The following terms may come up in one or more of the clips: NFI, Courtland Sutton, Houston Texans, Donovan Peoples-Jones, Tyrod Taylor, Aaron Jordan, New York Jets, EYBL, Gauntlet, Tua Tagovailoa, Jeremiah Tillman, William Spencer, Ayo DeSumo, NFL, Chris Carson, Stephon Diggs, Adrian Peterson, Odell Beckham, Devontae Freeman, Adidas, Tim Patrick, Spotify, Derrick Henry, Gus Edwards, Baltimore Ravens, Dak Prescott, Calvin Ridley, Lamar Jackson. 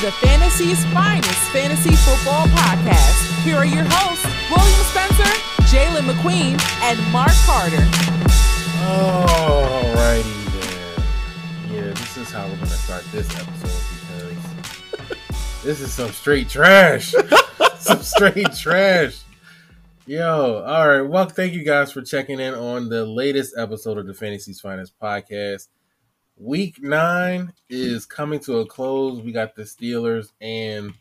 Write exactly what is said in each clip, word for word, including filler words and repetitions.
to the Fantasy's Finest Fantasy Football Podcast. Here are your hosts, William Spencer, Jalen McQueen, and Mark Carter. All righty then. Yeah, this is how we're going to start this episode because this is some straight trash. some straight trash. Yo, all right. Well, thank you guys for checking in on the latest episode of the Fantasy's Finest Podcast. Week nine is coming to a close. We got the Steelers and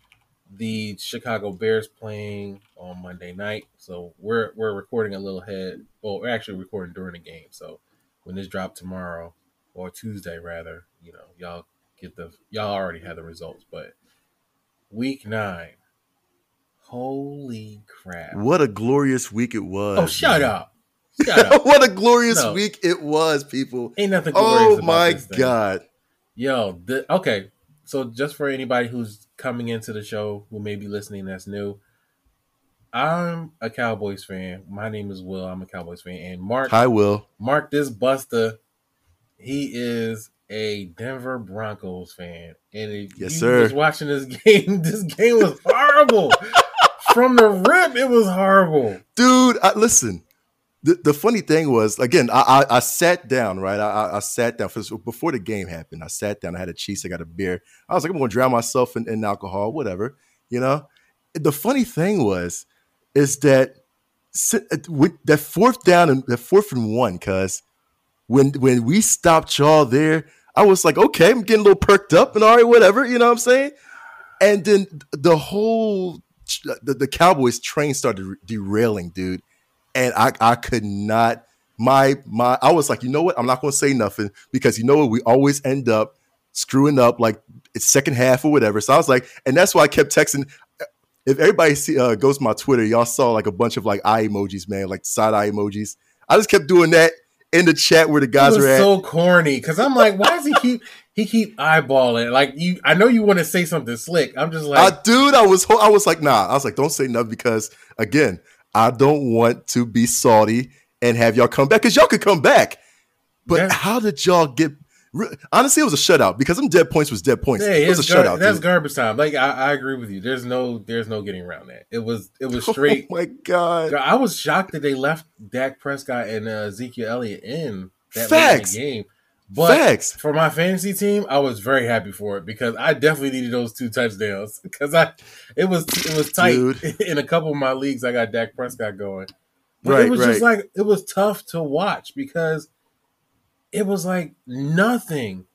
the Chicago Bears playing on Monday night. So we're we're recording a little ahead. Well, we're actually recording during the game. So when this drops tomorrow or Tuesday rather, you know, y'all get the y'all already have the results. But week nine. Holy crap. What a glorious week it was. Oh, shut man. up. What a glorious no. week it was, people. Ain't nothing glorious oh about my this God. Thing. Yo, the, okay. So just for anybody who's coming into the show, who may be listening that's new, I'm a Cowboys fan. My name is Will. I'm a Cowboys fan. And Mark... Hi, Will. Mark, this buster, he is a Denver Broncos fan. And if yes, you sir. was watching this game, this game was horrible. From the rip, it was horrible. Dude, I, listen... The, the funny thing was, again, I, I, I sat down, right? I, I sat down for, before the game happened. I sat down. I had a cheese. I got a beer. I was like, I'm going to drown myself in, in alcohol, whatever, you know? The funny thing was is that with that fourth down and that fourth and one, because when, when we stopped y'all there, I was like, okay, I'm getting a little perked up and all right, whatever, you know what I'm saying? And then the whole the, – the Cowboys train started derailing, dude. And I, I could not, my, my, I was like, you know what? I'm not going to say nothing because you know what? We always end up screwing up like it's second half or whatever. So I was like, and that's why I kept texting. If everybody see, uh, goes to my Twitter, y'all saw like a bunch of like eye emojis, man, like side eye emojis. I just kept doing that in the chat where the guys were at. So corny. Because I'm like, why does he keep, he keep eyeballing? Like you, I know you want to say something slick. I'm just like. I, dude, I was, I was like, nah, I was like, don't say nothing because again, I don't want to be salty and have y'all come back because y'all could come back. But yeah. How did y'all get re- – honestly, it was a shutout because them dead points was dead points. Hey, it was a gar- shutout. That's dude. garbage time. Like, I, I agree with you. There's no there's no getting around that. It was it was straight – oh, my God. I was shocked that they left Dak Prescott and uh, Ezekiel Elliott in that Facts. late in the game. But Facts. for my fantasy team, I was very happy for it because I definitely needed those two touchdowns because I it was it was tight Dude. in a couple of my leagues. I got Dak Prescott going, but right, it was right. just like it was tough to watch because it was like nothing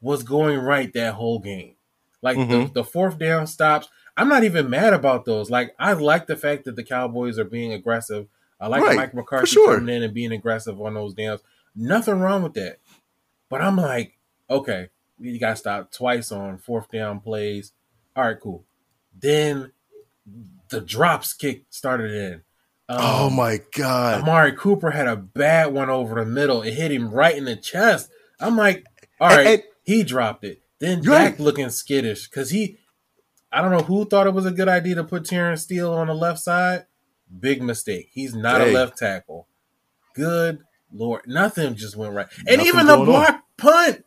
was going right that whole game. Like mm-hmm. the, the fourth down stops. I'm not even mad about those. Like I like the fact that the Cowboys are being aggressive. I like right. Mike McCarthy sure. coming in and being aggressive on those downs. Nothing wrong with that. But I'm like, okay, you got stopped twice on fourth down plays. All right, cool. Then the drops kick started in. Um, oh, my God. Amari Cooper had a bad one over the middle. It hit him right in the chest. I'm like, all right, and, and, he dropped it. Then Dak right. looking skittish because he – I don't know who thought it was a good idea to put Terrence Steele on the left side. Big mistake. He's not Dang. a left tackle. Good Lord, nothing just went right. And nothing even the block on. punt.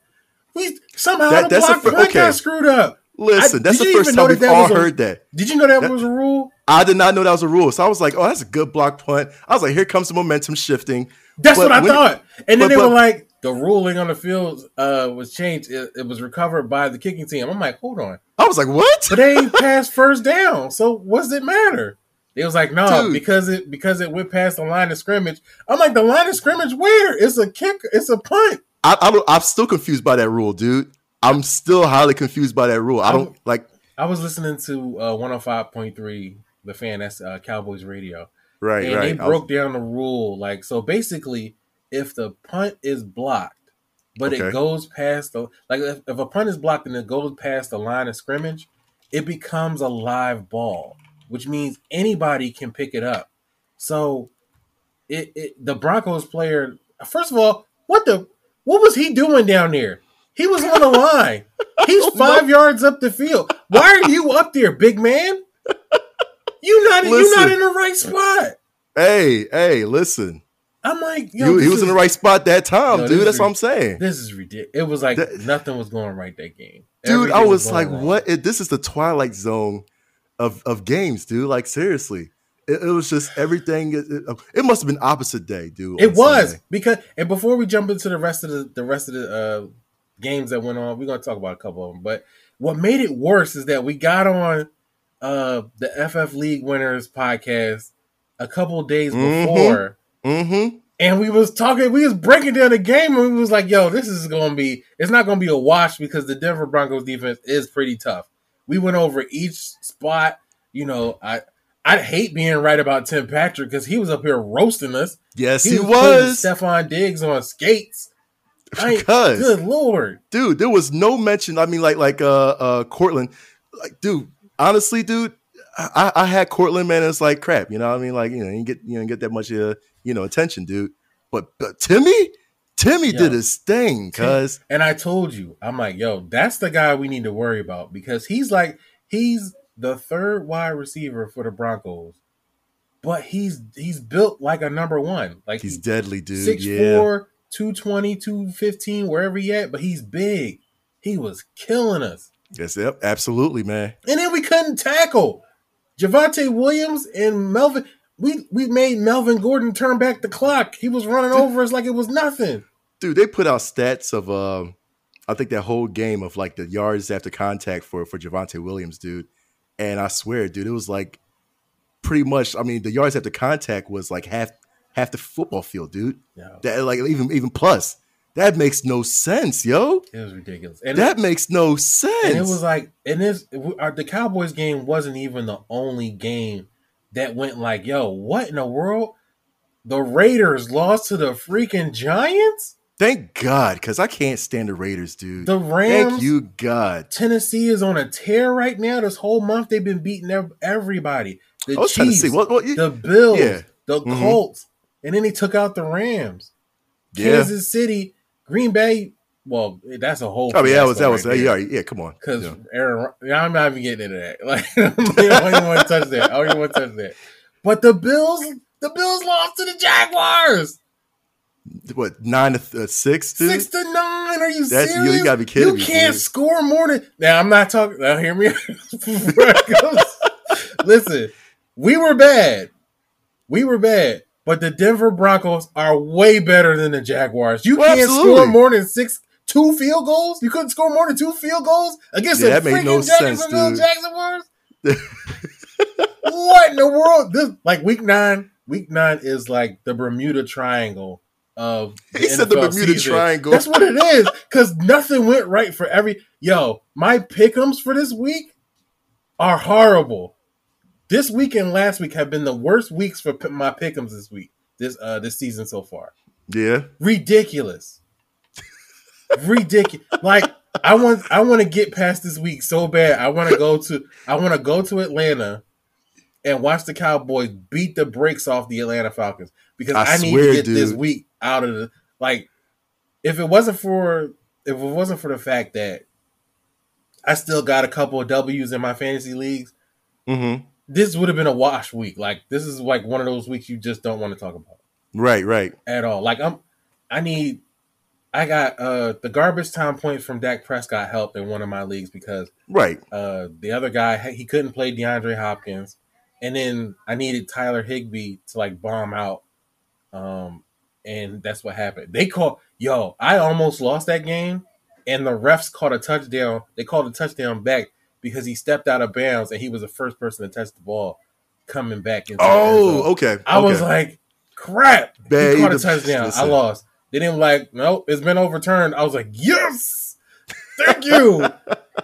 We somehow that, the block fir- punt okay. got screwed up. Listen, I, that's the first time we've all heard a, that. Did you know that, that was a rule? I did not know that was a rule. So I was like, oh, that's a good block punt. I was like, here comes the momentum shifting. That's but what I when, thought. And but, then they but, were like, the ruling on the field uh, was changed. It, it was recovered by the kicking team. I'm like, hold on. I was like, what? But they passed first down. So what's it matter? It was like, no, nah, because it because it went past the line of scrimmage. I'm like, the line of scrimmage where? It's a kick. It's a punt. I, I'm, I'm still confused by that rule, dude. I'm still highly confused by that rule. I don't I, like. I was listening to uh, one oh five point three, the fan, that's uh, Cowboys radio. Right, and right. And they broke was... down the rule. Like, so basically, if the punt is blocked, but okay. it goes past the, like if, if a punt is blocked and it goes past the line of scrimmage, it becomes a live ball, which means anybody can pick it up. So it, it the Broncos player, first of all, what the what was he doing down there? He was on the line. He's five yards up the field. Why are you up there, big man? You not you're not in the right spot. Hey, hey, listen. I'm like, yo, he, he was is, in the right spot that time, no, dude. That's is, what I'm saying. This is ridiculous. It was like that, nothing was going right that game, dude. Everything I was, was like, wrong. What? It, this is the twilight zone of of games, dude. Like seriously, it, it was just everything. It, it, it must have been opposite day, dude. It was Sunday. Because and before we jump into the rest of the, the rest of the uh, games that went on, we're gonna talk about a couple of them. But what made it worse is that we got on uh, the F F League Winners podcast a couple of days mm-hmm. before. Mm-hmm. And we was talking, we was breaking down the game, and we was like, yo, this is going to be, it's not going to be a wash because the Denver Broncos defense is pretty tough. We went over each spot. You know, I I hate being right about Tim Patrick because he was up here roasting us. Yes, he, he was. was. Stephon Diggs on skates. Like, because, good Lord. Dude, there was no mention. I mean, like, like uh, uh, Courtland. Like, dude, honestly, dude, I, I had Courtland, man, and it's like, crap, you know what I mean? Like, you know, you get, you know, get that much of uh, you know, attention, dude. But, but Timmy, Timmy yo, did his thing, cuz. And I told you, I'm like, yo, that's the guy we need to worry about because he's like, he's the third wide receiver for the Broncos, but he's he's built like a number one. Like he's he, deadly, dude. six four, yeah. two twenty, two fifteen, wherever he at, but he's big. He was killing us. Yes, yep, absolutely, man. And then we couldn't tackle. Javonte Williams and Melvin. We we made Melvin Gordon turn back the clock. He was running dude, over us like it was nothing. Dude, they put out stats of, uh, I think, that whole game of, like, the yards after contact for, for Javonte Williams, dude. And I swear, dude, it was, like, pretty much, I mean, the yards after contact was, like, half half the football field, dude. No. That Like, even even plus. That makes no sense, yo. It was ridiculous. And that it, makes no sense. And it was like, and this, our, the Cowboys game wasn't even the only game that went like, yo, what in the world? The Raiders lost to the freaking Giants? Thank God, because I can't stand the Raiders, dude. The Rams. Thank you, God. Tennessee is on a tear right now. This whole month they've been beating everybody. The Chiefs, what, what, you, the Bills, yeah. the mm-hmm. Colts, and then they took out the Rams. Yeah. Kansas City. Green Bay, well, that's a whole. I mean, that was that right was yeah, yeah. Come on, because yeah. Aaron, I'm not even getting into that. Like, I don't even want to touch that. I don't even want to touch that. But the Bills, the Bills lost to the Jaguars. What nine to th- uh, six? Dude? Six to nine? Are you that's, serious? You, you gotta be kidding you me! You can't dude. score more than now. I'm not talking. Now hear me. Listen, we were bad. We were bad. But the Denver Broncos are way better than the Jaguars. You well, can't absolutely. score more than six, two field goals. You couldn't score more than two field goals against yeah, the freaking no Jacksonville Jaguars. What in the world? This like week nine. Week nine is like the Bermuda Triangle of the he N F L said the Bermuda season. Triangle. That's what it is. Because nothing went right for every yo. My pick'ems for this week are horrible. This week and last week have been the worst weeks for p- my pick'ems this week, this uh, this season so far. Yeah, ridiculous, ridiculous. Like I want, I want to get past this week so bad. I want to go to, I want to go to Atlanta and watch the Cowboys beat the brakes off the Atlanta Falcons because I, I need swear, to get dude. this week out of the like. If it wasn't for, if it wasn't for the fact that I still got a couple of W's in my fantasy leagues. Mm-hmm. This would have been a wash week. Like this is like one of those weeks you just don't want to talk about. Right, right. At all. Like I'm, I need, I got uh, the garbage time points from Dak Prescott helped in one of my leagues because right. Uh, the other guy he couldn't play DeAndre Hopkins, and then I needed Tyler Higbee to like bomb out, um, and that's what happened. They call yo. I almost lost that game, and the refs called a touchdown. They called a touchdown back. Because he stepped out of bounds and he was the first person to touch the ball coming back into oh, the end zone. okay. I okay. was like, crap. Babe, he caught a touchdown. Listen. I lost. Then they were like, nope, it's been overturned. I was like, yes, thank you.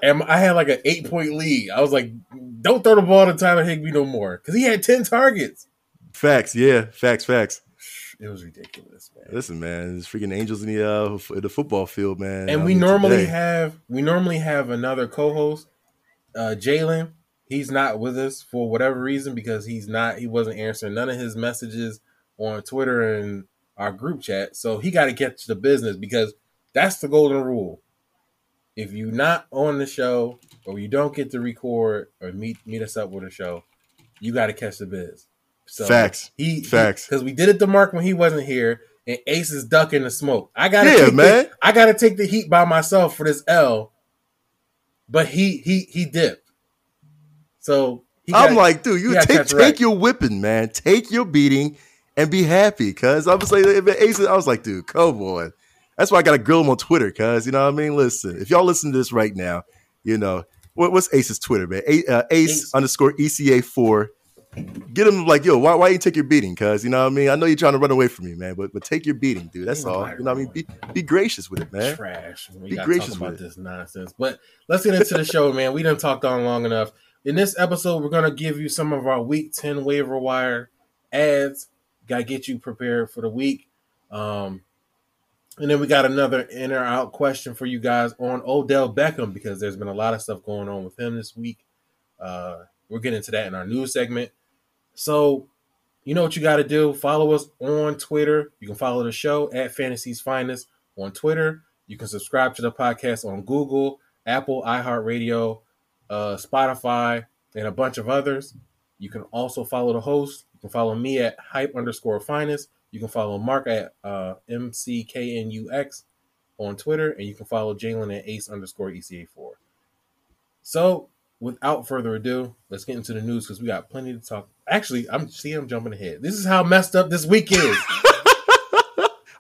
And I had like an eight point lead. I was like, don't throw the ball to Tyler Higbee no more. Because he had ten targets. Facts. Yeah. Facts. Facts. It was ridiculous, man. Listen, man, there's freaking angels in the uh, in the football field, man. And I we normally today. have we normally have another co-host. Uh, Jalen, he's not with us for whatever reason because he's not, he wasn't answering none of his messages on Twitter and our group chat. So he got to catch the business because that's the golden rule. If you're not on the show or you don't get to record or meet meet us up with a show, you got to catch the biz. So Facts. He, Facts. Because we did it to Mark when he wasn't here, and Ace is ducking the smoke. I gotta, yeah, take man. The, I gotta take the heat by myself for this L. But he he he dipped. So he I'm got, like, dude, you take take right. your whipping, man. Take your beating and be happy. Cause I was like, Ace, I was like, dude, come on. That's why I gotta grill him on Twitter, cause you know what I mean. Listen, if y'all listen to this right now, you know what, what's Ace's Twitter, man? A, uh, Ace, Ace underscore E C A four. Get him like, yo, why why you take your beating? Cause you know what I mean. I know you're trying to run away from me, man, but but take your beating, dude. That's all. You know what I mean. Be be gracious with it, man. Trash. We be gracious talk about with this it. Nonsense. But let's get into the show, man. We done talked on long enough. In this episode, we're gonna give you some of our week ten waiver wire ads. Gotta get you prepared for the week. Um, and then we got another in or out question for you guys on Odell Beckham because there's been a lot of stuff going on with him this week. Uh, we're getting into that in our news segment. So, you know what you got to do. Follow us on Twitter. You can follow the show at Fantasy's Finest on Twitter. You can subscribe to the podcast on Google, Apple, iHeartRadio, uh, Spotify, and a bunch of others. You can also follow the host. You can follow me at hype underscore finest. You can follow Mark at uh, M C K N U X on Twitter. And you can follow Jalen at ace underscore E C A four. So, without further ado, let's get into the news because we got plenty to talk. Actually, I'm see, I'm jumping ahead. This is how messed up this week is.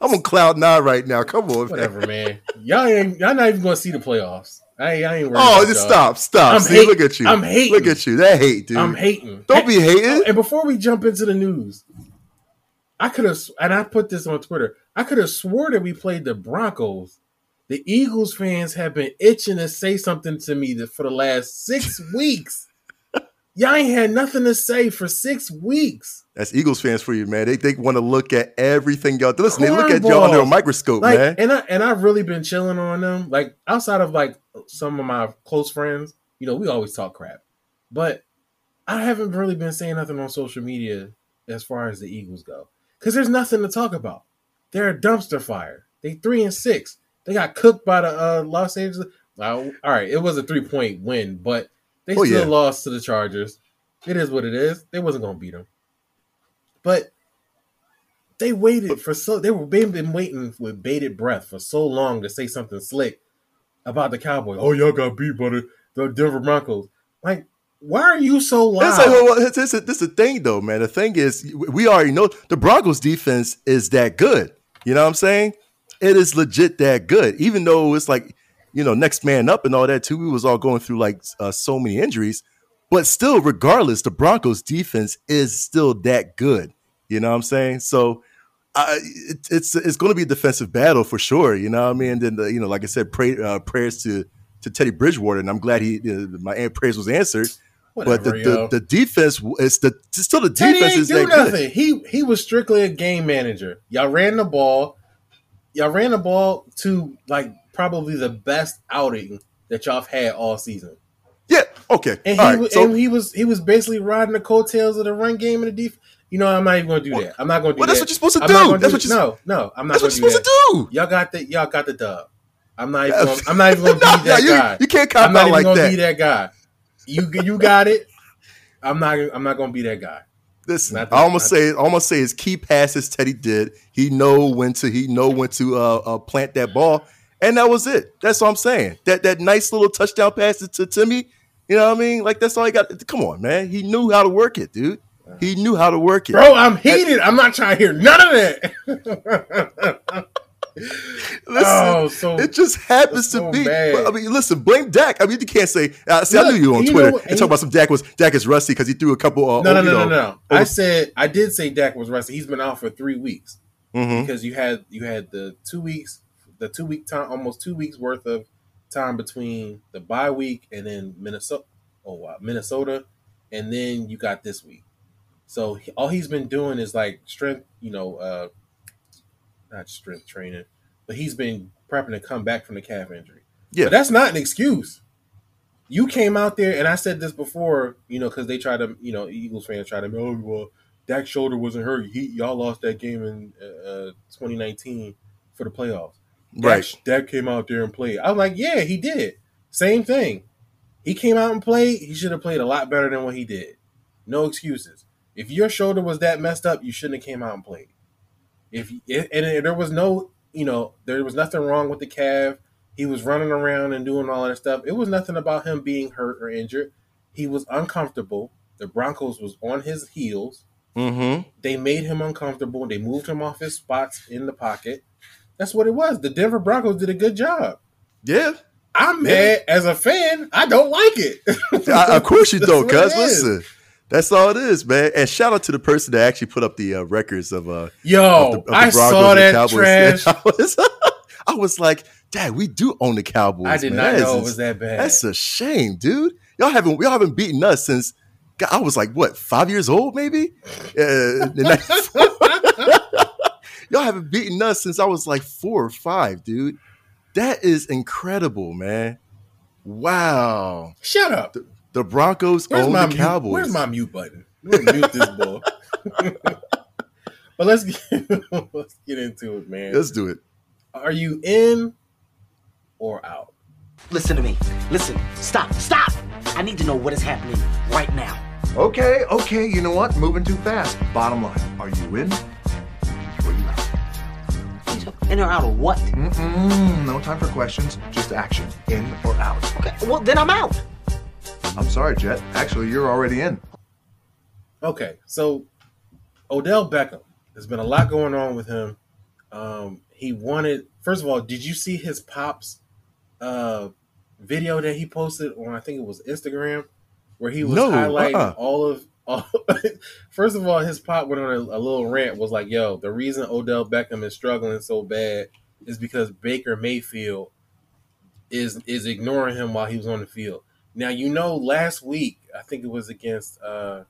I'm on cloud nine right now. Come on, whatever, man. man. Y'all ain't y'all not even going to see the playoffs. I, I ain't worried. Oh, about just y'all. stop, stop. I'm see, hating. Look at you. I'm hating. Look at you. That hate, dude. I'm hating. Don't be hating. And before we jump into the news, I could have, and I put this on Twitter. I could have swore that we played the Broncos. The Eagles fans have been itching to say something to me for the last six weeks. Y'all ain't had nothing to say for six weeks. That's Eagles fans for you, man. They they want to look at everything y'all do. Listen, Corn they look at balls. Y'all under a microscope, like, man. And I and I've really been chilling on them. Like outside of like some of my close friends, you know, we always talk crap. But I haven't really been saying nothing on social media as far as the Eagles go, because there's nothing to talk about. They're a dumpster fire. They three and six. They got cooked by the uh, Los Angeles. Uh, all right, it was a three-point win, but they oh, still yeah. lost to the Chargers. It is what it is. They wasn't going to beat them. But they waited for so – they were been waiting with bated breath for so long to say something slick about the Cowboys. Oh, y'all got beat by the, the Denver Broncos. Like, why are you so loud? Like, well, well, this is the thing, though, man. The thing is, we already know the Broncos' defense is that good. You know what I'm saying? It is legit that good, even though it's like, you know, next man up and all that too. We was all going through like uh, so many injuries, but still, regardless, the Broncos defense is still that good. You know what I'm saying? So uh, it, it's it's going to be a defensive battle for sure. You know what I mean? And then, the, you know, like I said, pray, uh, prayers to, to Teddy Bridgewater, and I'm glad he uh, my prayers was answered. Whatever, but the, the, the defense is the still the Teddy defense ain't is do that nothing. Good. He he was strictly a game manager. Y'all ran the ball. Y'all ran the ball to, like, probably the best outing that y'all have had all season. Yeah, okay. And, he, right, was, so, and he was he was basically riding the coattails of the run game and the defense. You know, I'm not even going to do that. I'm not going to do well, that. Well, that's what you're supposed to I'm do. That's do what you No, no, I'm not going to do that. That's what you're supposed to do. Y'all got the, y'all got the dub. I'm not even going to no, be that no, you, guy. You can't cop out like that. I'm not even going to be that guy. You you got it. I'm not I'm not going to be that guy. Listen, I almost say, almost say his key passes Teddy did. He know when to, he know when to uh, uh, plant that ball, and that was it. That's what I'm saying. That that nice little touchdown pass to Timmy. You know what I mean? Like that's all he got. Come on, man. He knew how to work it, dude. He knew how to work it, bro. I'm heated. That, I'm not trying to hear none of that. Listen, oh, so, it just happens so to be. Bad. I mean, listen, blame Dak. I mean, you can't say. Uh, see, Look, I knew you on you Twitter. They talk about some Dak was Dak is rusty because he threw a couple. Uh, no, no, no, no, no, no. I said I did say Dak was rusty. He's been out for three weeks mm-hmm. because you had you had the two weeks, the two week time, almost two weeks worth of time between the bye week and then Minnesota. Oh wow, Minnesota, and then you got this week. So he, all he's been doing is like strength, you know. uh Not strength training, but he's been prepping to come back from the calf injury. Yeah, but that's not an excuse. You came out there, and I said this before, you know, because they tried to, you know, Eagles fans tried to, oh well, Dak's shoulder wasn't hurt. He, y'all lost that game in uh, twenty nineteen for the playoffs. Right. Dak, Dak came out there and played. I was like, yeah, he did. Same thing. He came out and played. He should have played a lot better than what he did. No excuses. If your shoulder was that messed up, you shouldn't have came out and played. If and there was no, you know, there was nothing wrong with the calf. He was running around and doing all that stuff. It was nothing about him being hurt or injured. He was uncomfortable. The Broncos was on his heels. Mm-hmm. They made him uncomfortable. They moved him off his spots in the pocket. That's what it was. The Denver Broncos did a good job. Yeah. I'm yeah. mad as a fan. I don't like it. I, of course you don't, cuz. Listen. That's all it is, man. And shout out to the person that actually put up the uh, records of uh Yo, of the, of the I saw that Cowboys. Trash. I was, I was like, Dad, we do own the Cowboys. I did man. not that know is, it was that bad. That's a shame, dude. Y'all haven't y'all haven't beaten us since God, I was like, what, five years old maybe? Uh, y'all haven't beaten us since I was like four or five, dude. That is incredible, man. Wow. Shut up. The, the Broncos own the Cowboys. Where's my mute button? We're gonna mute this boy. But let's get, let's get into it, man. Let's do it. Are you in or out? Listen to me. Listen. Stop. Stop. I need to know what is happening right now. Okay. Okay. You know what? Moving too fast. Bottom line. Are you in or you out? In or out of what? Mm-mm, no time for questions. Just action. In or out. Okay. Well, then I'm out. I'm sorry, Jet. Actually, you're already in. Okay. So Odell Beckham. There's been a lot going on with him. Um, he wanted, first of all, did you see his pops uh, video that he posted on, I think it was Instagram, where he was no, highlighting uh-uh. all of, all, first of all, his pop went on a, a little rant, was like, yo, the reason Odell Beckham is struggling so bad is because Baker Mayfield is is ignoring him while he was on the field. Now, you know, last week, I think it was against, uh,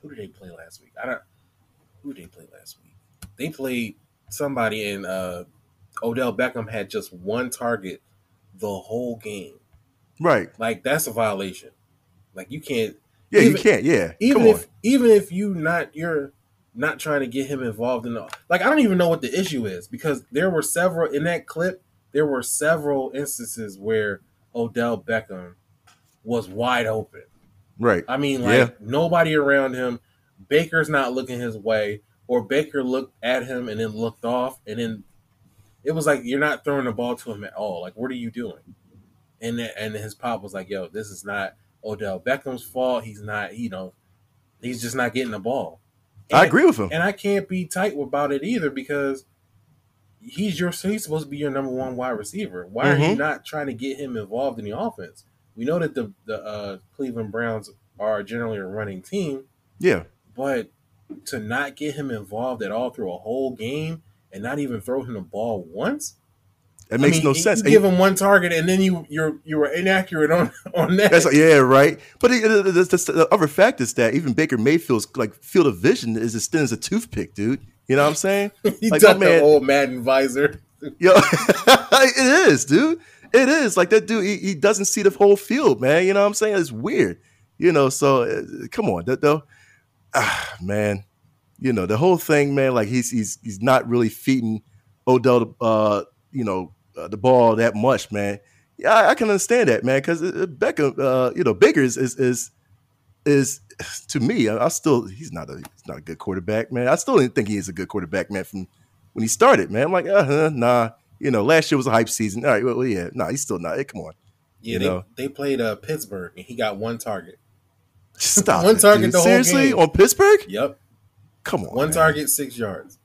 who did they play last week? I don't, who did they play last week? They played somebody, and uh, Odell Beckham had just one target the whole game. Right. Like, that's a violation. Like, you can't. Yeah, even, you can't. Yeah. Even Come if on. even if you not you're not trying to get him involved in the, like, I don't even know what the issue is, because there were several in that clip. There were several instances where Odell Beckham was wide open. Right. I mean, like yeah. nobody around him. Baker's not looking his way. Or Baker looked at him and then looked off, and then it was like, you're not throwing the ball to him at all. Like, what are you doing? And then, and his pop was like, yo, this is not Odell Beckham's fault. He's not, you know, he's just not getting the ball. And, I agree with him. And I can't be tight about it either, because he's your he's supposed to be your number one wide receiver. Why mm-hmm. are you not trying to get him involved in the offense? We know that the, the uh, Cleveland Browns are generally a running team. Yeah. But to not get him involved at all through a whole game and not even throw him the ball once? That makes I mean, no sense. You give him one target and then you you're you were inaccurate on, on that. That's like, yeah, right. But it, it, it, it, the other fact is that even Baker Mayfield's like field of vision is as thin as a toothpick, dude. You know what I'm saying? He like, took oh, the old Madden visor. Yo, it is, dude. It is. Like, that dude, he, he doesn't see the whole field, man. You know what I'm saying? It's weird. You know, so uh, come on, though. Ah, man, you know, the whole thing, man, like he's he's he's not really feeding Odell, uh, you know, uh, the ball that much, man. Yeah, I, I can understand that, man, because Beckham, uh, you know, Baker is is is, is to me, I, I still he's not a he's not a good quarterback, man. I still didn't think he is a good quarterback, man, from when he started, man. I'm like, uh-huh, nah, you know, last year was a hype season. All right, well, yeah, nah, he's still not. Hey, come on, yeah, they, they played uh, Pittsburgh and he got one target. Stop One it, target dude. the Seriously? whole game. On Pittsburgh? Yep. Come on. One man. target, six yards.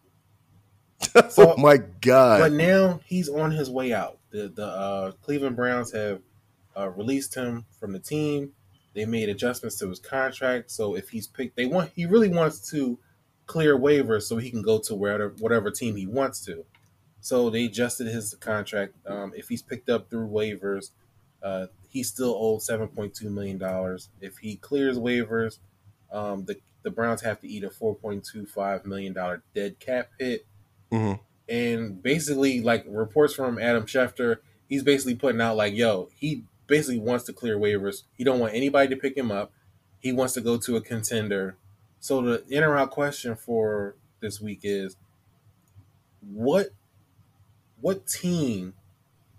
So, oh, my God. But now he's on his way out. The, the uh, Cleveland Browns have uh, released him from the team. They made adjustments to his contract. So if he's picked, they want he really wants to clear waivers so he can go to wherever, whatever team he wants to. So they adjusted his contract. Um, if he's picked up through waivers, uh, he still owed seven point two million dollars. If he clears waivers, um, the, the Browns have to eat a four point two five million dollars dead cap hit. Mm-hmm. And basically, like, reports from Adam Schefter, he's basically putting out like, yo, he basically wants to clear waivers. He don't want anybody to pick him up. He wants to go to a contender. So the in or out question for this week is, what what team –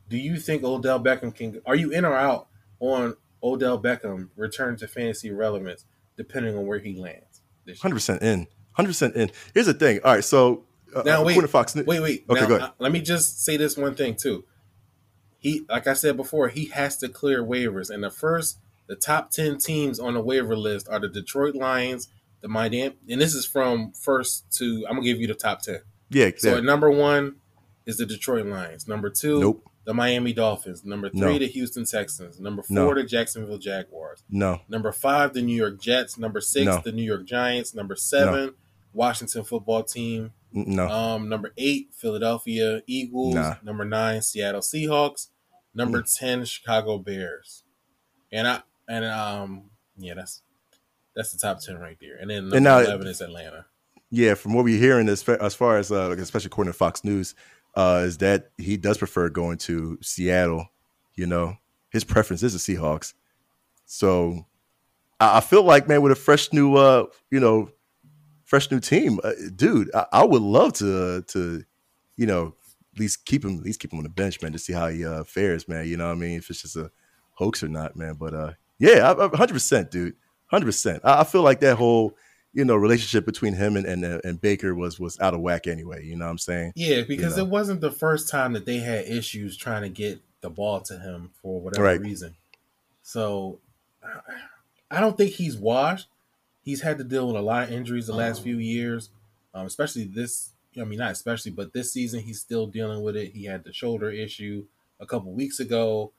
do you think Odell Beckham can – are you in or out on Odell Beckham return to fantasy relevance depending on where he lands? this year. one hundred percent in. one hundred percent in. Here's the thing. All right, so uh, now wait, Fox. wait, wait. Okay, now, go ahead. Uh, let me just say this one thing too. He, like I said before, he has to clear waivers, and the first, the top ten teams on the waiver list are the Detroit Lions, the Miami, and this is from first to. I'm gonna give you the top ten. Yeah, exactly. So at number one is the Detroit Lions. Number two, nope. the Miami Dolphins. Number three, no. the Houston Texans. Number four, no. the Jacksonville Jaguars. No. Number five, the New York Jets. Number six, no. the New York Giants. Number seven, no. Washington Football Team. No. Um, number eight, Philadelphia Eagles. Nah. Number nine, Seattle Seahawks. Number mm. ten, Chicago Bears. And I and um yeah, that's that's the top ten right there. And then number and now, eleven is Atlanta. Yeah, from what we're hearing as far as, far as uh, like especially according to Fox News, uh, is that he does prefer going to Seattle. You know, his preference is the Seahawks. So I, I feel like, man, with a fresh new, uh, you know, fresh new team, uh, dude, I, I would love to, uh, to, you know, at least keep him, at least keep him on the bench, man, to see how he uh, fares, man. You know what I mean? If it's just a hoax or not, man. But uh, yeah, one hundred percent, dude, one hundred percent. I, I feel like that whole, you know, relationship between him and, and and Baker was was out of whack anyway. You know what I'm saying? Yeah, because you know? It wasn't the first time that they had issues trying to get the ball to him for whatever right. reason. So I don't think he's washed. He's had to deal with a lot of injuries the last few years, um, especially this. I mean, not especially, but this season he's still dealing with it. He had the shoulder issue a couple weeks ago,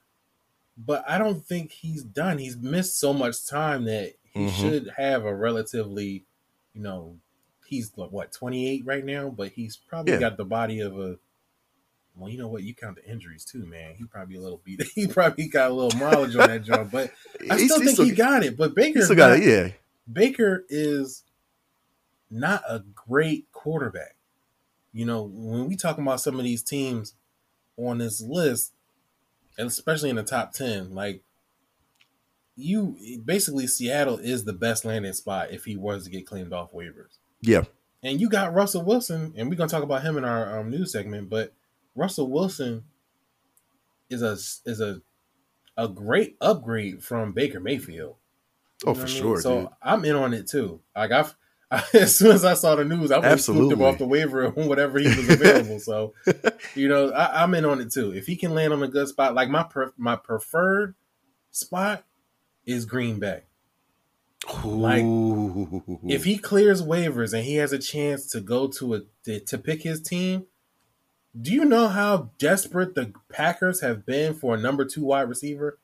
but I don't think he's done. He's missed so much time that he mm-hmm. should have a relatively, you know, he's like, what, twenty-eight right now, but he's probably yeah. got the body of a, well, you know what? You count the injuries too, man. He probably a little beat. He probably got a little mileage on that job, but I still think still, he got it. But Baker, still got it, yeah. Baker is not a great quarterback. You know, when we talk about some of these teams on this list, and especially in the top ten, like, you basically Seattle is the best landing spot if he was to get claimed off waivers. Yeah. And you got Russell Wilson, and we're going to talk about him in our um, news segment, but Russell Wilson is a is a a great upgrade from Baker Mayfield. You oh, for sure. Mean? So dude. I'm in on it too. Like I've I, as soon as I saw the news, I would have scooped him off the waiver and whatever he was available. So, you know, I, I'm in on it too. If he can land on a good spot, like my per, my preferred spot is Green Bay. Like, ooh. If he clears waivers and he has a chance to go to a to, to pick his team, do you know how desperate the Packers have been for a number two wide receiver?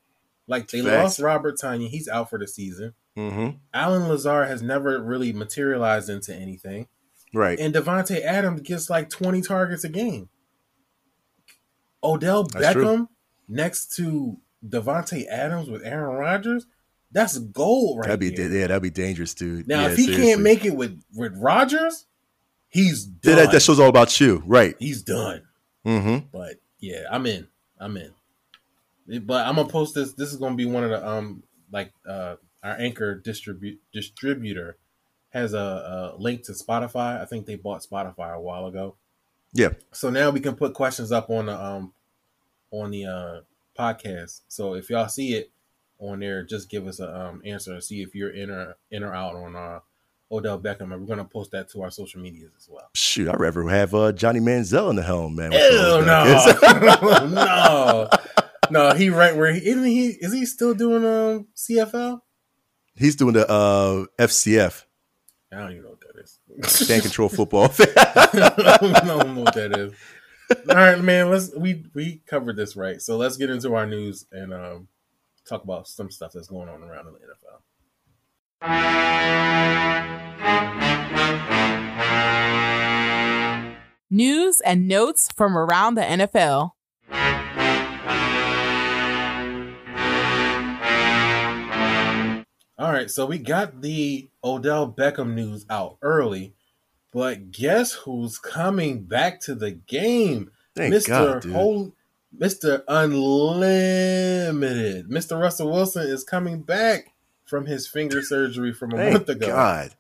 Like, they Facts. lost Robert Tonyan; he's out for the season. Mm-hmm. Allen Lazard has never really materialized into anything, right? And Devontae Adams gets like twenty targets a game. Odell Beckham next to Devontae Adams with Aaron Rodgers, that's gold right that'd be, there. Yeah, that'd be dangerous, dude. Now, yeah, if he seriously. can't make it with, with Rodgers, he's done. Yeah, that, that show's all about you, right? He's done. Mm-hmm. But, yeah, I'm in. I'm in. But I'm going to post this. This is going to be one of the, um, like, uh, our anchor distribu- distributor has a, a link to Spotify. I think they bought Spotify a while ago. Yeah. So now we can put questions up on the, um, on the, uh, podcast. So if y'all see it on there, just give us a um, answer and see if you're in or in or out on uh, Odell Beckham. And we're gonna post that to our social medias as well. Shoot, I'd rather have uh, Johnny Manziel in the helm, man. Ew, no, no, no. He right where he isn't. He is he still doing um C F L? He's doing the uh, F C F. I don't even know what that is. Stand control football. I don't know what that is. All right, man, let's we we covered this right. So let's get into our news and um, talk about some stuff that's going on around in the N F L. News and notes from around the N F L. All right, so we got the Odell Beckham news out early. But guess who's coming back to the game? Thank Mister God, Hol- Mister Unlimited. Mister Russell Wilson is coming back from his finger surgery from a Thank month ago. God.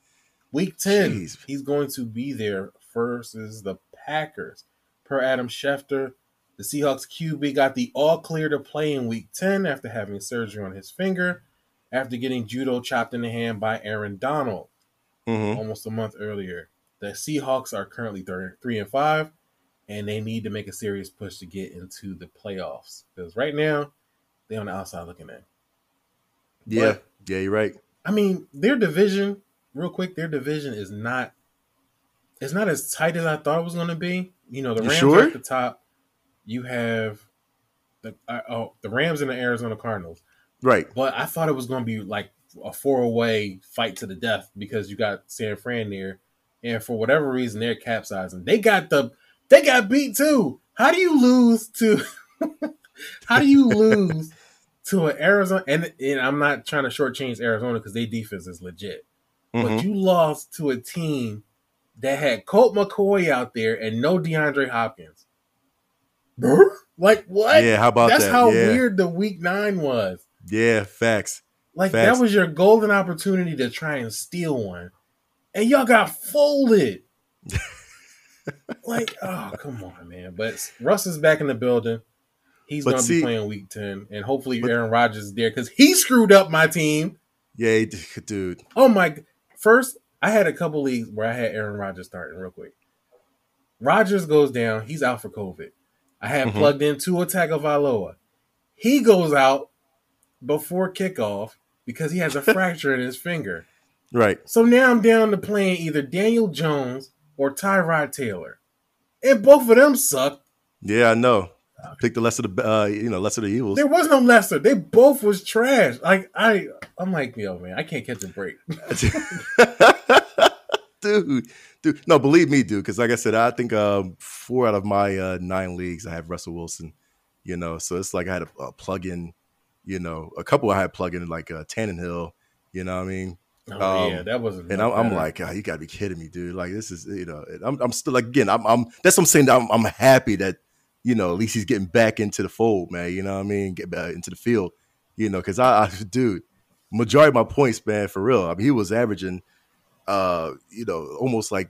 Week ten, Jeez. He's going to be there versus the Packers. Per Adam Schefter, the Seahawks Q B got the all clear to play in week ten after having surgery on his finger after getting judo chopped in the hand by Aaron Donald. mm-hmm. almost a month earlier. The Seahawks are currently three and five, and they need to make a serious push to get into the playoffs because right now they're on the outside looking in. Yeah, but, yeah, you're right. I mean, their division, real quick, their division is not it's not as tight as I thought it was going to be. You know, the Rams sure? are at the top. You have the uh, oh the Rams and the Arizona Cardinals, right? But I thought it was going to be like a four-way fight to the death because you got San Fran there. And for whatever reason, they're capsizing. They got the they got beat too. How do you lose to? how do you lose to an Arizona? And, and I'm not trying to shortchange Arizona because their defense is legit. Mm-hmm. But you lost to a team that had Colt McCoy out there and no DeAndre Hopkins. Like what? Yeah, how about That's that? That's how yeah. weird the Week Nine was. Yeah, facts. Like facts. That was your golden opportunity to try and steal one. And y'all got folded. Like, oh, come on, man. But Russ is back in the building. He's going to be playing week ten. And hopefully but, Aaron Rodgers is there because he screwed up my team. Yeah, dude. Oh, my. First, I had a couple leagues where I had Aaron Rodgers starting real quick. Rodgers goes down. He's out for COVID. I had mm-hmm. plugged in Tua Tagovailoa. He goes out before kickoff because he has a fracture in his finger. Right. So now I'm down to playing either Daniel Jones or Tyrod Taylor. And both of them suck. Yeah, I know. Pick the lesser of the uh, you know, lesser of the evils. There was no lesser. They both was trash. Like I I'm like, yo, man, I can't catch a break. dude, dude. No, believe me, dude, because like I said, I think um, four out of my uh, nine leagues I have Russell Wilson, you know. So it's like I had a, a plug in, you know, a couple I had plug in like uh Tannenhill, you know what I mean? Oh, um, yeah, that wasn't. And I'm, I'm like, oh, you gotta be kidding me, dude! Like this is, you know, I'm, I'm still like, again, I'm, I'm. That's what I'm saying. I'm, I'm happy that, you know, at least he's getting back into the fold, man. You know what I mean? Get back into the field, you know, because I, I, dude, majority of my points, man, for real. I mean, he was averaging, uh, you know, almost like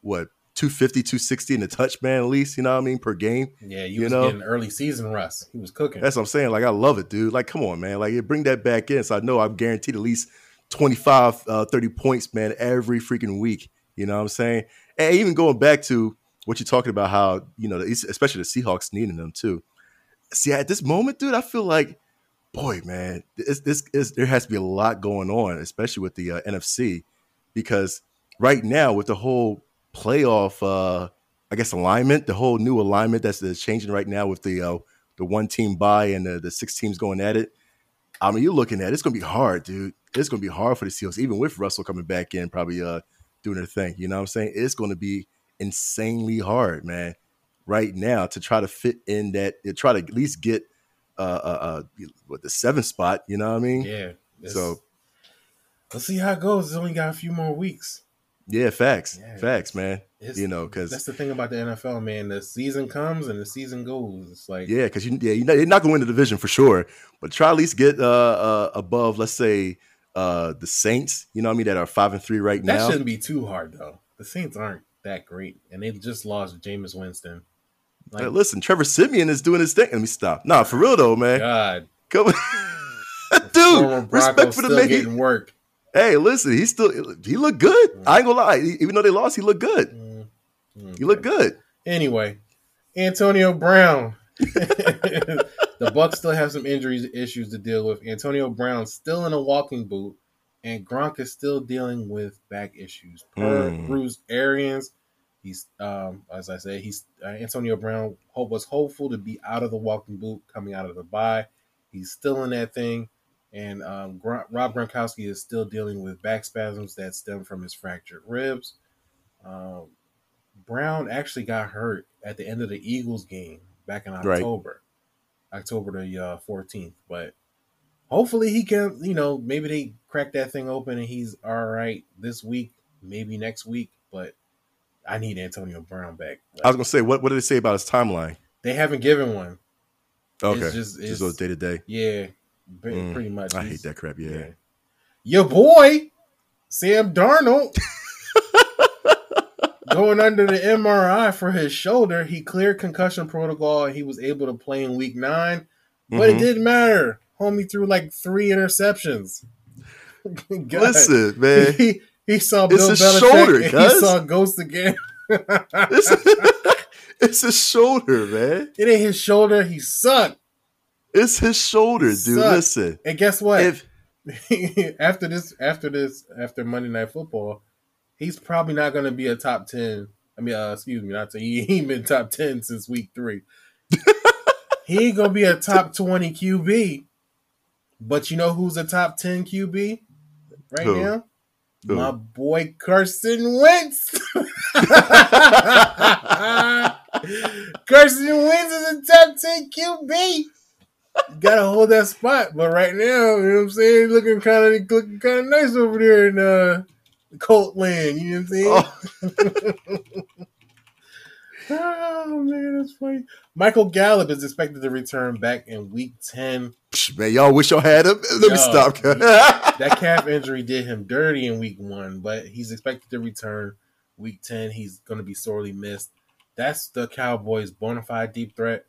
what two fifty, two sixty in the touch, man. At least, you know what I mean, per game. Yeah, you, you was know? Getting early season Russ. He was cooking. That's what I'm saying. Like, I love it, dude. Like, come on, man. Like, you bring that back in, so I know I'm guaranteed at least twenty-five, thirty points, man, every freaking week. You know what I'm saying? And even going back to what you're talking about, how, you know, especially the Seahawks needing them too. See, at this moment, dude, I feel like, boy, man, it's, it's, it's, there has to be a lot going on, especially with the uh, N F C, because right now with the whole playoff, uh, I guess, alignment, the whole new alignment that's, that's changing right now with the uh, the one team bye and the, the six teams going at it. I mean, you're looking at it, it's going to be hard, dude. It's going to be hard for the Seahawks, even with Russell coming back in, probably uh, doing their thing. You know what I'm saying? It's going to be insanely hard, man, right now to try to fit in that, to try to at least get uh, uh, uh, what, the seventh spot. You know what I mean? Yeah. So let's see how it goes. It's only got a few more weeks. Yeah, facts. Yeah, facts, man. You know, because that's the thing about the N F L, man. The season comes and the season goes. It's like, yeah, because you, yeah, you're not, you're not going to win the division for sure, but try at least get uh, uh, above, let's say, Uh, the Saints, you know what I mean, that are five and three right now. That shouldn't be too hard, though. The Saints aren't that great, and they just lost Jameis Winston. Like, hey, listen, Trevor Simeon is doing his thing. Let me stop. Nah, for real though, man. God, come on, dude. Respect for the man. Getting work. Hey, listen, he still he looked good. Mm. I ain't gonna lie. Even though they lost, he looked good. Mm. Okay. He looked good. Anyway, Antonio Brown. The Bucks still have some injuries issues to deal with. Antonio Brown's still in a walking boot, and Gronk is still dealing with back issues. Per mm. Bruce Arians, he's um, as I said, he's uh, Antonio Brown hope, was hopeful to be out of the walking boot coming out of the bye. He's still in that thing, and um, Gr- Rob Gronkowski is still dealing with back spasms that stem from his fractured ribs. Um, Brown actually got hurt at the end of the Eagles game. Back in October, right. October the fourteenth. But hopefully he can, you know, maybe they crack that thing open and he's all right this week, maybe next week. But I need Antonio Brown back. Like, I was going to say, what, what did they say about his timeline? They haven't given one. Okay. It's just, it's, just day to day. Yeah. Mm, pretty much. I hate that crap. Yeah. yeah. Your boy, Sam Darnold. Going under the M R I for his shoulder, he cleared concussion protocol and he was able to play in week nine. But mm-hmm. it didn't matter. Homie threw like three interceptions. Listen, man. He, He saw Bill it's Belichick. Shoulder, and he saw Ghost again. it's, it's his shoulder, man. It ain't his shoulder. He sucked. It's his shoulder, dude. Sucked. Listen. And guess what? If, after this, after this, after Monday Night Football, he's probably not going to be a top ten. I mean, uh, excuse me, not to, he ain't been top ten since week three. He ain't going to be a top twenty Q B. But you know who's a top ten Q B right Who? now? Who? My boy Carson Wentz. Carson Wentz is a top ten Q B. You gotta hold that spot. But right now, you know what I'm saying? Looking kind of looking kind of nice over there in uh, Colt Land. You know what I'm saying? Oh. Oh, man, that's funny. Michael Gallup is expected to return back in week ten. Man, y'all wish y'all had him. Let Yo, me stop. That calf injury did him dirty in week one, but he's expected to return week ten. He's going to be sorely missed. That's the Cowboys' bona fide deep threat.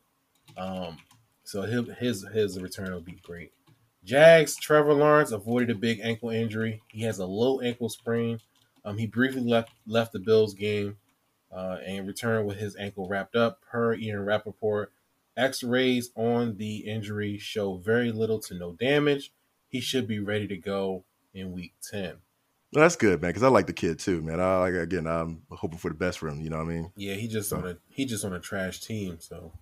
Um, so his, his, his return will be great. Jags, Trevor Lawrence avoided a big ankle injury. He has a low ankle sprain. Um, he briefly left, left the Bills game. Uh, and returned with his ankle wrapped up, per Ian Rappaport. X-rays on the injury show very little to no damage. He should be ready to go in week ten. Well, that's good, man, because I like the kid too, man. I like again, I'm hoping for the best for him. You know what I mean? Yeah, he just so. on a he just on a trash team. So,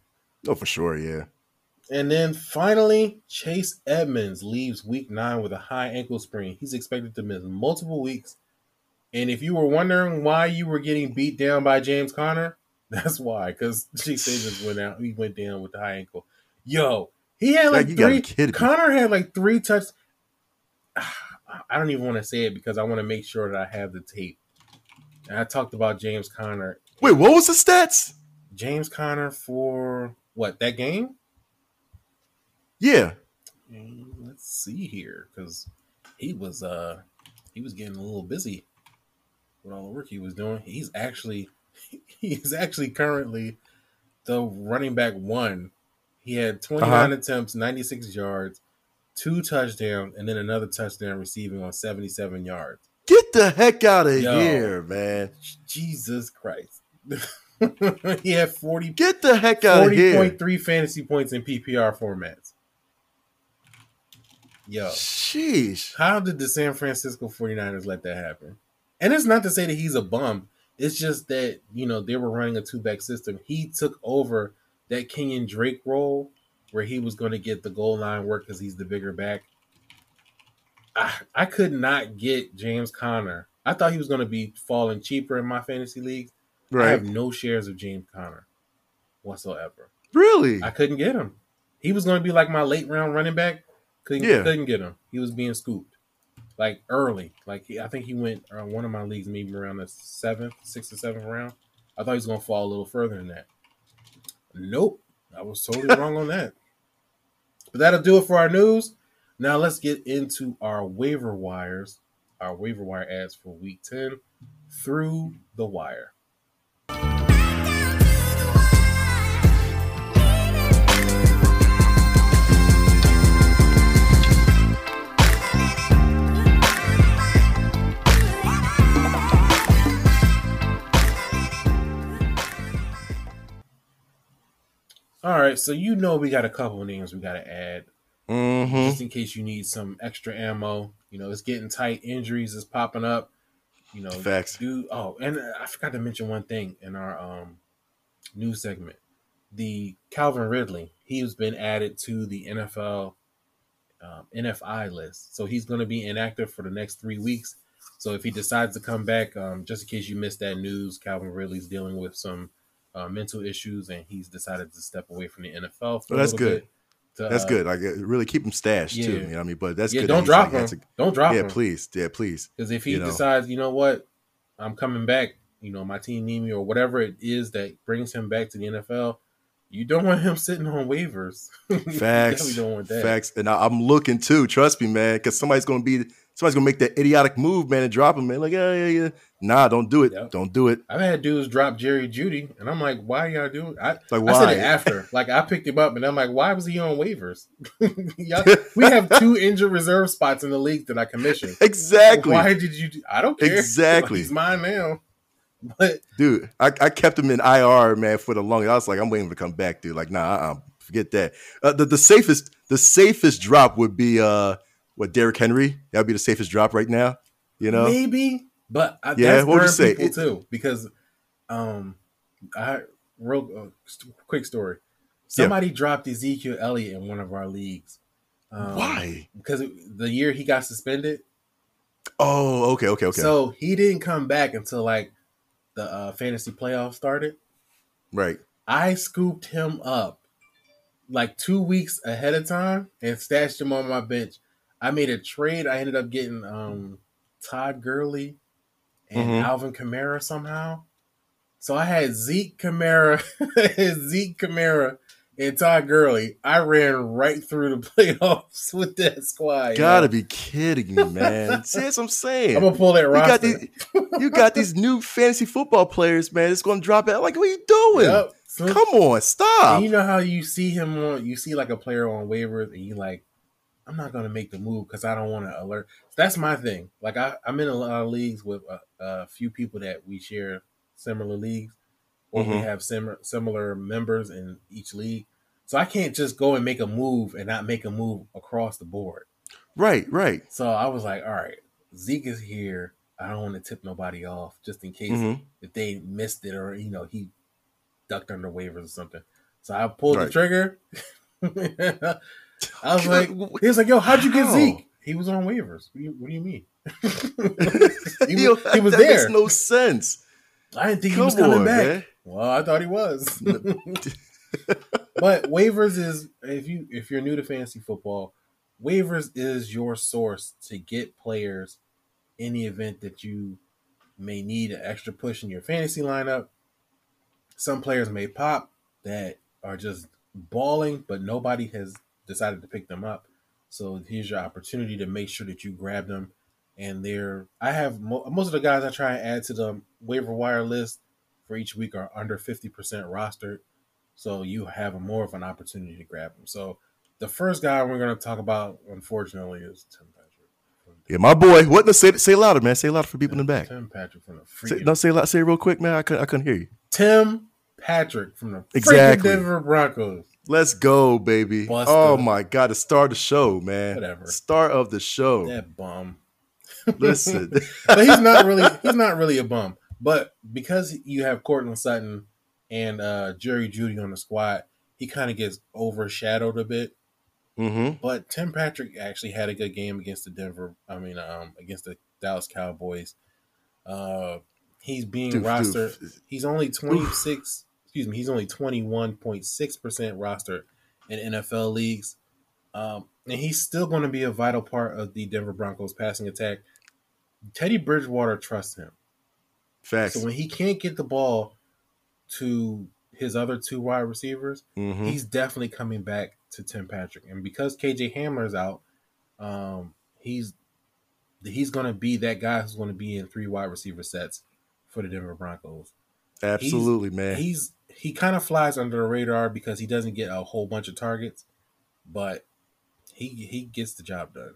oh, for sure, yeah. And then finally, Chase Edmonds leaves week nine with a high ankle sprain. He's expected to miss multiple weeks. And if you were wondering why you were getting beat down by James Conner, that's why. Because Chase Edmonds went out. He went down with the high ankle. Yo, he had like three. Conner had like three touchdowns. I don't even want to say it because I want to make sure that I have the tape. And I talked about James Conner. Wait, what was the stats? James Conner for what? That game? Yeah. And let's see here, because he was uh he was getting a little busy with all the work he was doing. He's actually he's actually currently the running back one. He had twenty-nine uh-huh. attempts, ninety-six yards, two touchdowns, and then another touchdown receiving on seventy-seven yards. Get the heck out of Yo, here, man. Jesus Christ. He had forty Get the heck out of here. forty point three fantasy points in P P R formats. Yo. Sheesh. How did the San Francisco forty-niners let that happen? And it's not to say that he's a bum. It's just that, you know, they were running a two-back system. He took over that Kenyon Drake role where he was going to get the goal line work because he's the bigger back. I, I could not get James Conner. I thought he was going to be falling cheaper in my fantasy leagues. Right. I have no shares of James Conner whatsoever. Really? I couldn't get him. He was going to be like my late-round running back. Couldn't, yeah. couldn't get him. He was being scooped. Like early, like I think he went uh, one of my leagues, maybe around the seventh, sixth or seventh round. I thought he was going to fall a little further than that. Nope, I was totally wrong on that. But that'll do it for our news. Now let's get into our waiver wires, our waiver wire ads for week ten through the wire. All right, so you know we got a couple of names we got to add. Mm-hmm. Just in case you need some extra ammo. You know, it's getting tight. Injuries is popping up. You know, facts. Dude, oh, and I forgot to mention one thing in our um, news segment. The Calvin Ridley, he's been added to the N F L, um, N F I list. So he's going to be inactive for the next three weeks. So if he decides to come back, um, just in case you missed that news, Calvin Ridley's dealing with some Uh, mental issues, and he's decided to step away from the N F L. For oh, that's a good. To, that's uh, good. Like really keep him stashed yeah. too. You know what I mean? But that's yeah, good. Don't that drop like, him. To, don't drop yeah, him. Yeah, please. Yeah, please. Because if he you decides, know. you know what, I'm coming back. You know, my team need me, or whatever it is that brings him back to the N F L. You don't want him sitting on waivers. Facts. You don't want that. Facts. And I, I'm looking too. Trust me, man. Because somebody's gonna be somebody's gonna make that idiotic move, man, and drop him, man. Like yeah, yeah, yeah. nah, don't do it. Yep. Don't do it. I've had dudes drop Jerry Jeudy, and I'm like, why are y'all doing I, like, why? I said it after. Like, I picked him up, and I'm like, why was he on waivers? We have two injured reserve spots in the league that I commissioned. Exactly. Why did you do, I don't care. Exactly. He's mine now. But dude, I, I kept him in I R, man, for the longest. I was like, I'm waiting to come back, dude. Like, nah, uh-uh, forget that. Uh, the, the safest the safest drop would be, uh, what, Derrick Henry? That would be the safest drop right now, you know? Maybe. But I, yeah, that's what you say? People it, too, because um, I real uh, st- quick story. Somebody yeah. dropped Ezekiel Elliott in one of our leagues. Um, Why? Because it, the year he got suspended. Oh, okay, okay, okay. So he didn't come back until like the uh, fantasy playoffs started. Right. I scooped him up like two weeks ahead of time and stashed him on my bench. I made a trade. I ended up getting um, Todd Gurley and mm-hmm. Alvin Kamara somehow. So I had Zeke Kamara, Zeke Kamara, and Todd Gurley. I ran right through the playoffs with that squad. Gotta yo. be kidding me, man. See, that's what I'm saying. I'm gonna pull that roster. You got these, you got these new fantasy football players, man. It's gonna drop out. Like, what are you doing? Yep. So, come on, stop. You know how you see him on, you see like a player on waivers, and you like, I'm not gonna make the move because I don't want to alert. That's my thing. Like I, I'm in a lot of leagues with a, a few people that we share similar leagues, or mm-hmm. we have similar similar members in each league. So I can't just go and make a move and not make a move across the board. Right, right. So I was like, all right, Zeke is here. I don't want to tip nobody off just in case mm-hmm. if they missed it or you know he ducked under waivers or something. So I pulled right. the trigger. I was like, he was like, yo, how'd you get How? Zeke? He was on waivers. What do you, what do you mean? he, yo, he was that there. Makes no sense. I didn't think Come he was coming on, back. Man. Well, I thought he was. But waivers is if you if you're new to fantasy football, waivers is your source to get players in the event that you may need an extra push in your fantasy lineup. Some players may pop that are just balling, but nobody has decided to pick them up. So here's your opportunity to make sure that you grab them. And they're, I have mo- most of the guys I try and add to the waiver wire list for each week are under fifty percent rostered. So you have a more of an opportunity to grab them. So the first guy we're going to talk about, unfortunately, is Tim Patrick. Yeah, my boy. What? No, say, say louder, man. Say louder for people Tim, in the back. Tim Patrick from the freaking. Say, no, say loud. Say it real quick, man. I couldn't, I couldn't hear you. Tim Patrick from the exactly. freaking Denver Broncos. Let's go, baby. Bust oh, them. My God. The star of the show, man. Whatever. Star of the show. That bum. Listen. But he's not really he's not really a bum. But because you have Courtland Sutton and uh, Jerry Jeudy on the squad, he kind of gets overshadowed a bit. Mm-hmm. But Tim Patrick actually had a good game against the Denver, I mean, um, against the Dallas Cowboys. Uh, he's being doof, rostered. Doof. He's only twenty-six. Excuse me, he's only twenty-one point six percent rostered in N F L leagues. Um, and he's still going to be a vital part of the Denver Broncos passing attack. Teddy Bridgewater trusts him. Facts. So when he can't get the ball to his other two wide receivers, mm-hmm. he's definitely coming back to Tim Patrick. And because K J Hamler's out, um, he's he's going to be that guy who's going to be in three wide receiver sets for the Denver Broncos. Absolutely, he's, man. He's He kind of flies under the radar because he doesn't get a whole bunch of targets, but he he gets the job done.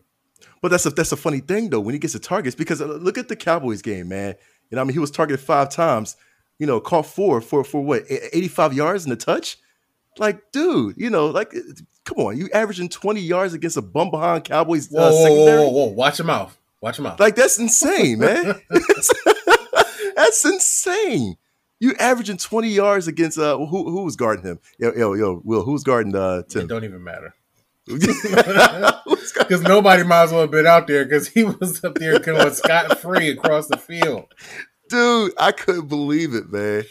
But that's a that's a funny thing though when he gets the targets, because look at the Cowboys game, man. You know, I mean, he was targeted five times. You know, caught four for for what eighty-five yards and a touch. Like, dude, you know, like, come on, you averaging twenty yards against a bum behind Cowboys uh, whoa, secondary. Whoa, whoa, whoa, watch him out, watch him out. Like, that's insane, man. That's insane. You averaging twenty yards against uh who who was guarding him? Yo yo yo Will, who's guarding uh Tim? It don't even matter because nobody might as well have been out there because he was up there going scot free across the field. Dude, I couldn't believe it, man.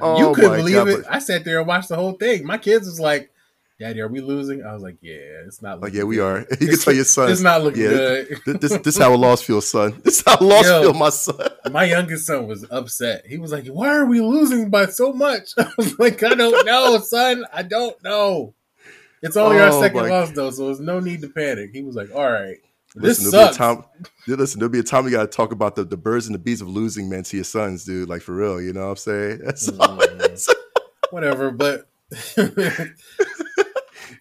Oh, you couldn't believe God, it. But I sat there and watched the whole thing. My kids was like, "Daddy, are we losing?" I was like, "Yeah, it's not looking." Like, yeah, we good. Are. You can tell your son it's not looking yeah, good. this, this this how a loss feels, son. This is how a loss feels, my son. My youngest son was upset. He was like, "Why are we losing by so much?" I was like, "I don't know, son. I don't know." It's only oh, our second loss, God. Though, so there's no need to panic. He was like, "All right, This listen, sucks. There'll be a time, dude, listen, there'll be a time we got to talk about the, the birds and the bees of losing men to your sons, dude. Like, for real, you know what I'm saying? That's all mm, whatever, but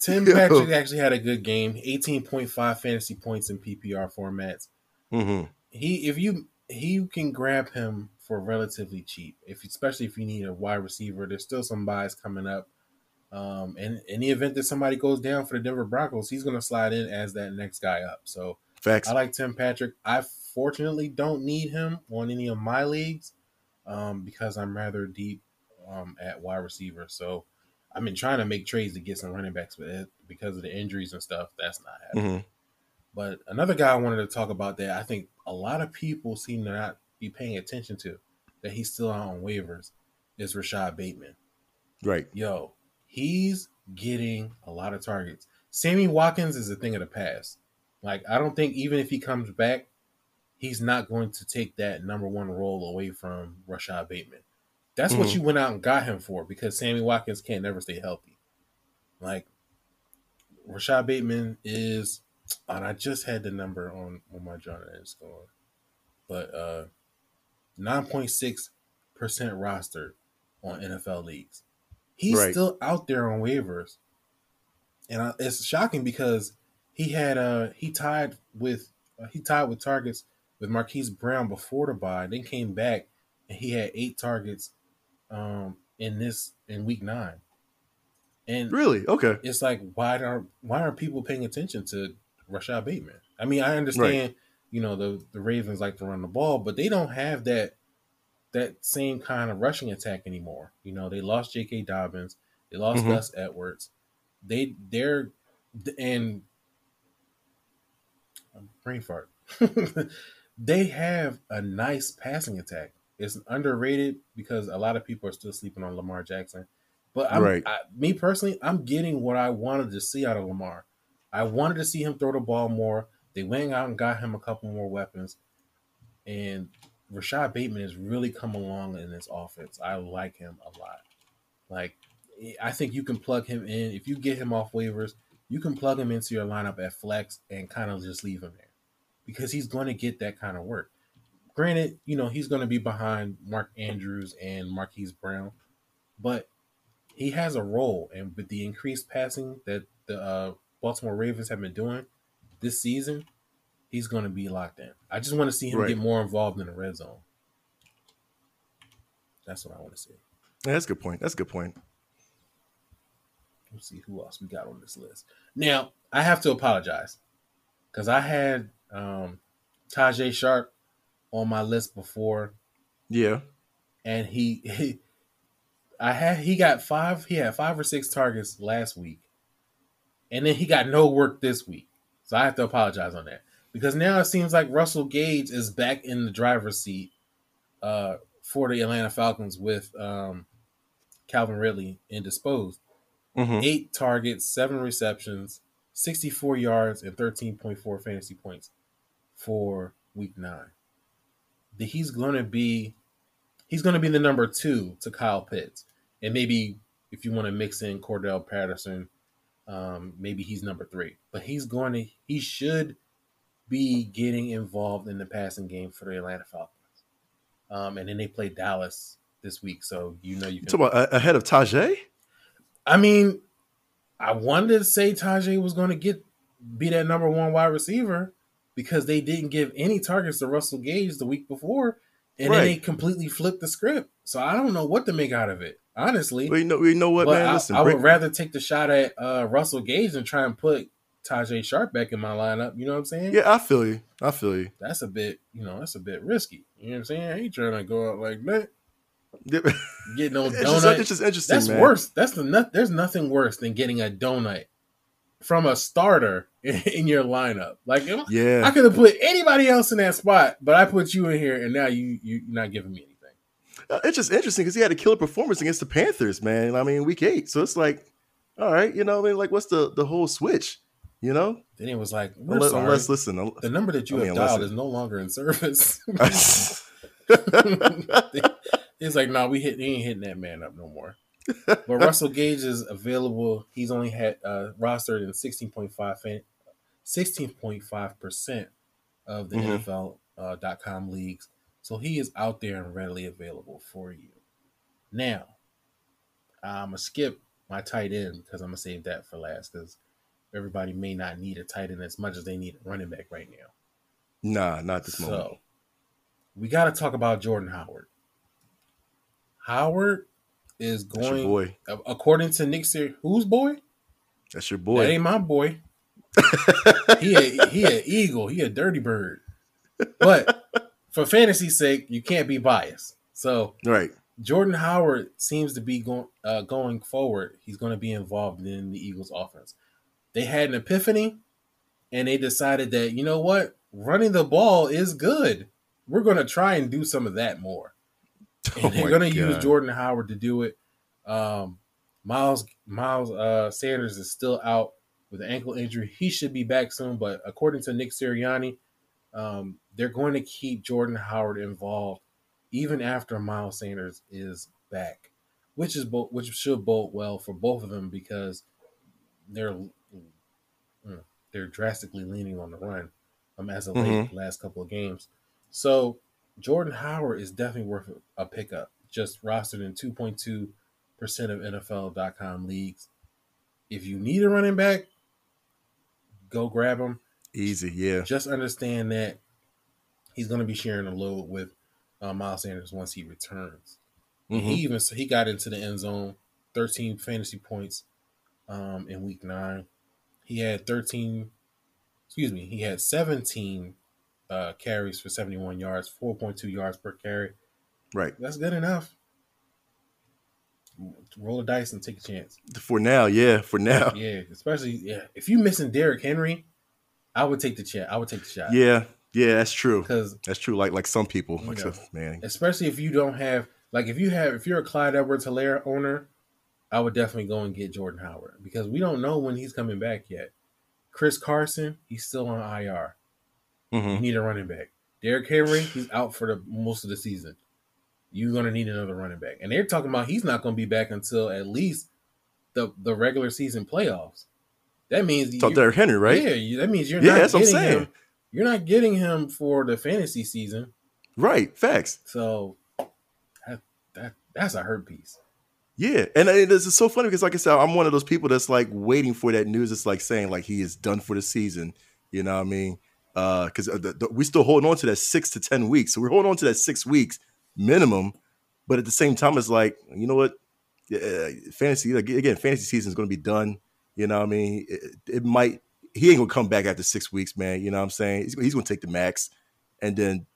Tim Yo. Patrick actually had a good game. eighteen point five fantasy points in P P R formats. Mm-hmm. He, if you, he can grab him for relatively cheap, if especially if you need a wide receiver. There's still some buys coming up. Um, and in the event that somebody goes down for the Denver Broncos, he's going to slide in as that next guy up. So facts. I like Tim Patrick. I fortunately don't need him on any of my leagues um, because I'm rather deep um, at wide receiver. So I've been trying to make trades to get some running backs, but because of the injuries and stuff, that's not happening. Mm-hmm. But another guy I wanted to talk about that I think a lot of people seem to not be paying attention to, that he's still out on waivers, is Rashad Bateman. Right. Yo, he's getting a lot of targets. Sammy Watkins is a thing of the past. Like, I don't think even if he comes back, he's not going to take that number one role away from Rashad Bateman. That's mm-hmm. what you went out and got him for, because Sammy Watkins can't never stay healthy. Like, Rashad Bateman is... And I just had the number on, on my John and it's gone. But uh, nine point six percent rostered on N F L leagues. He's right. still out there on waivers. And I, it's shocking because he had uh, he tied with uh, he tied with targets with Marquise Brown before the bye, then came back and he had eight targets um, in this in week nine. And really, okay, it's like why are why aren't people paying attention to Rashad Bateman? I mean, I understand, right. you know, the, the Ravens like to run the ball, but they don't have that that same kind of rushing attack anymore. You know, they lost J K. Dobbins, they lost mm-hmm. Gus Edwards. They they're and brain fart. They have a nice passing attack. It's underrated because a lot of people are still sleeping on Lamar Jackson. But I'm, right. I, me personally, I'm getting what I wanted to see out of Lamar. I wanted to see him throw the ball more. They went out and got him a couple more weapons. And Rashad Bateman has really come along in this offense. I like him a lot. Like, I think you can plug him in. If you get him off waivers, you can plug him into your lineup at flex and kind of just leave him there because he's going to get that kind of work. Granted, you know, he's going to be behind Mark Andrews and Marquise Brown, but he has a role, and with the increased passing that the uh, Baltimore Ravens have been doing this season, he's going to be locked in. I just want to see him right. get more involved in the red zone. That's what I want to see. Yeah, that's a good point. That's a good point. Let's see who else we got on this list. Now, I have to apologize because I had um, Tajay Sharp on my list before. Yeah. And he... he I had he got five he had five or six targets last week, and then he got no work this week. So I have to apologize on that because now it seems like Russell Gage is back in the driver's seat uh, for the Atlanta Falcons with um, Calvin Ridley indisposed. Mm-hmm. Eight targets, seven receptions, sixty-four yards, and thirteen point four fantasy points for week nine. He's going to be. He's going to be the number two to Kyle Pitts. And maybe if you want to mix in Cordell Patterson, um, maybe he's number three. But he's going to – he should be getting involved in the passing game for the Atlanta Falcons. Um, and then they play Dallas this week, so you know you can – You're talking about ahead of Tajay? I mean, I wanted to say Tajay was going to get be that number one wide receiver because they didn't give any targets to Russell Gage the week before. And right. then they completely flipped the script. So I don't know what to make out of it, honestly. We know, we know what, but man. I, listen, I would break. rather take the shot at uh, Russell Gage than try and put Tajay Sharp back in my lineup. You know what I'm saying? Yeah, I feel you. I feel you. That's a bit, you know, that's a bit risky. You know what I'm saying? I ain't trying to go out like that. Getting on donut. It's just, it's just interesting, That's man. worse. That's the no, There's nothing worse than getting a donut from a starter in your lineup. Like, yeah. I could have put anybody else in that spot, but I put you in here, and now you, you're not giving me anything. Uh, it's just interesting because he had a killer performance against the Panthers, man. I mean, week eight. So it's like, all right, you know, I mean, like, what's the, the whole switch, you know? Then it was like, we're unless, sorry. Unless, listen. Unless, the number that you I have mean, dialed it, is no longer in service. It's like, nah, we, hit, we ain't hitting that man up no more. But Russell Gage is available. He's only had uh, rostered in sixteen point five fan, sixteen point five percent of the mm-hmm. N F L dot com uh, leagues. So he is out there and readily available for you. Now, I'm going to skip my tight end because I'm going to save that for last because everybody may not need a tight end as much as they need a running back right now. Nah, not this so, moment. So we got to talk about Jordan Howard. Howard is going, your boy. According to Nick Sirianni, whose boy? That's your boy. That ain't my boy. he a, he an eagle. He a dirty bird. But for fantasy's sake, you can't be biased. So right. Jordan Howard seems to be going uh, going forward. He's going to be involved in the Eagles' offense. They had an epiphany, and they decided that, you know what? Running the ball is good. We're going to try and do some of that more. And oh they're going to use Jordan Howard to do it. Um, Miles Miles uh, Sanders is still out with an ankle injury. He should be back soon, but according to Nick Sirianni, um, they're going to keep Jordan Howard involved even after Miles Sanders is back, which is bo- which should bode well for both of them because they're they're drastically leaning on the run um, as of mm-hmm. late last couple of games. So Jordan Howard is definitely worth a pickup, just rostered in two point two percent of N F L dot com leagues. If you need a running back, go grab him. Easy, yeah. Just understand that he's going to be sharing a load with uh, Miles Sanders once he returns. Mm-hmm. He even so he got into the end zone, thirteen fantasy points um, in week nine. He had thirteen, excuse me, he had seventeen uh, carries for seventy-one yards, four point two yards per carry. Right, that's good enough. Roll the dice and take a chance. For now, yeah, for now, yeah. Especially, yeah. If you're missing Derrick Henry, I would take the chance. I would take the shot. Yeah, yeah, that's true. Because that's true. Like like some people, like know, stuff, man. Especially if you don't have, like, if you have, if you're a Clyde Edwards-Helaire owner, I would definitely go and get Jordan Howard because we don't know when he's coming back yet. Chris Carson, he's still on I R. Mm-hmm. You need a running back. Derrick Henry, he's out for the most of the season. You're going to need another running back. And they're talking about he's not going to be back until at least the, the regular season playoffs. That means so – Derrick Henry, right? Yeah, you, that means you're yeah, not that's getting what I'm saying. him. You're not getting him for the fantasy season. Right, facts. So that, that that's a hurt piece. Yeah, and it is so funny because, like I said, I'm one of those people that's, like, waiting for that news. It's like saying, like, he is done for the season. You know what I mean? Because uh, we're still holding on to that six to ten weeks. So we're holding on to that six weeks minimum. But at the same time, it's like, you know what? Uh, fantasy, like, again, fantasy season is going to be done. You know what I mean? It, it might – he ain't going to come back after six weeks, man. You know what I'm saying? He's, he's going to take the max and then –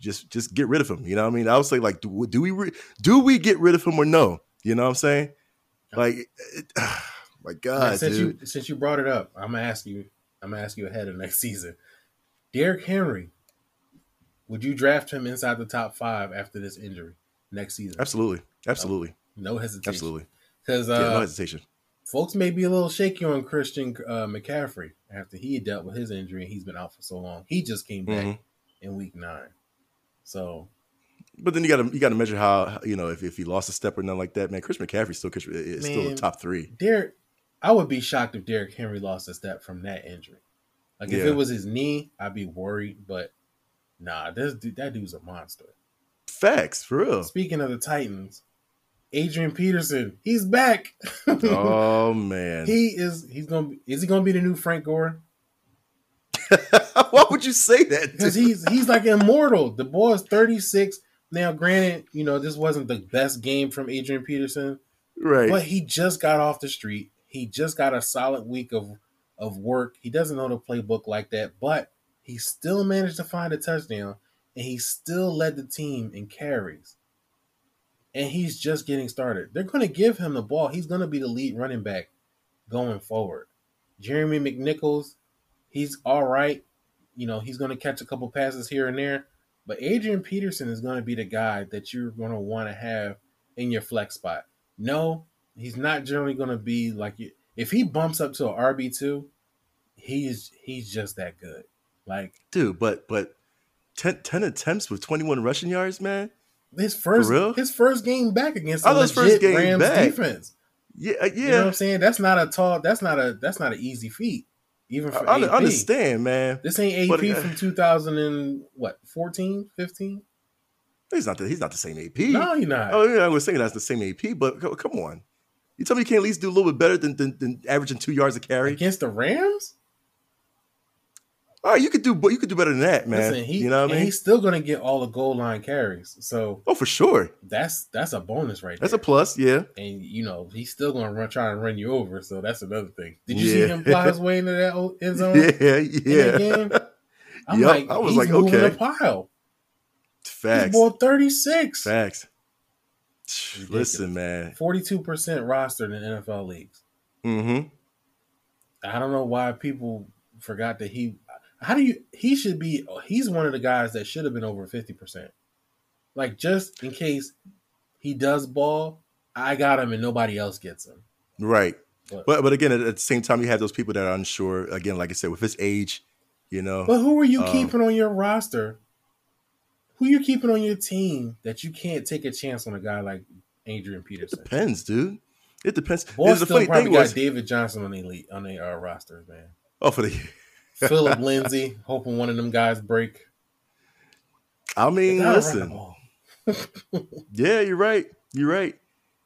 Just, just get rid of him. You know what I mean? I would say, like, do, do we, re- do we get rid of him or no? You know what I'm saying? Like, it, uh, my God, now, since dude. you since you brought it up, I'm gonna ask you. I'm gonna ask you ahead of next season. Derrick Henry, would you draft him inside the top five after this injury next season? Absolutely, absolutely. No, no hesitation. Absolutely, because uh, yeah, no hesitation. Folks may be a little shaky on Christian uh, McCaffrey after he dealt with his injury and he's been out for so long. He just came back. Mm-hmm. In week nine, so. But then you got to you got to measure how you know if, if he lost a step or nothing like that, man. Chris McCaffrey still is man, still the top three. Derrick, I would be shocked if Derrick Henry lost a step from that injury. Like yeah. if it was his knee, I'd be worried. But nah, this dude, that dude's a monster. Facts, for real. Speaking of the Titans, Adrian Peterson, he's back. Oh man, he is. He's gonna be, is he gonna be the new Frank Gore? Why would you say that? Because he's he's like immortal. The boy is thirty-six. Now, granted, you know, this wasn't the best game from Adrian Peterson. Right. But he just got off the street. He just got a solid week of, of work. He doesn't know the playbook like that, but he still managed to find a touchdown, and he still led the team in carries. And he's just getting started. They're going to give him the ball. He's going to be the lead running back going forward. Jeremy McNichols, he's all right. You know, he's going to catch a couple passes here and there. But Adrian Peterson is going to be the guy that you're going to want to have in your flex spot. No, he's not generally going to be like you. If he bumps up to an R B two, he's he's just that good. Like, dude, but but ten, ten attempts with twenty-one rushing yards, man. His first his first game back against the legit Rams defense. Yeah, yeah. You know what I'm saying? That's not a tall that's not a that's not an easy feat. Even for I A P. Understand, man. This ain't A P but, uh, from two thousand and what, fourteen, fifteen? He's not the, he's not the same A P. No, he's not. Oh, yeah, I was thinking that's the same A P, but come on. You tell me you can't at least do a little bit better than, than, than averaging two yards a carry? Against the Rams? All right, you could do you could do better than that, man. Listen, he, you know what I mean? And he's still going to get all the goal line carries. So oh, for sure. That's that's a bonus right there. That's a plus, yeah. And, you know, he's still going to run, try and run you over, so that's another thing. Did you yeah. see him fly his way into that end zone? Yeah, yeah. Game? I'm yep, like, I was he's like, moving okay. the pile. Facts. He's ball thirty-six. Facts. Ridiculous. Listen, man. forty-two percent rostered in N F L leagues. Mm-hmm. I don't know why people forgot that he – How do you? He should be. He's one of the guys that should have been over fifty percent. Like just in case he does ball, I got him and nobody else gets him. Right, but but, but again, at, at the same time, you have those people that are unsure. Again, like I said, with his age, you know. But who are you um, keeping on your roster? Who you're keeping on your team that you can't take a chance on a guy like Adrian Peterson? It depends, dude. It depends. Boston still probably got was... David Johnson on the on their uh, roster, man. Oh, for the. Philip Lindsay, hoping one of them guys break. I mean, listen. Yeah, you're right. You're right.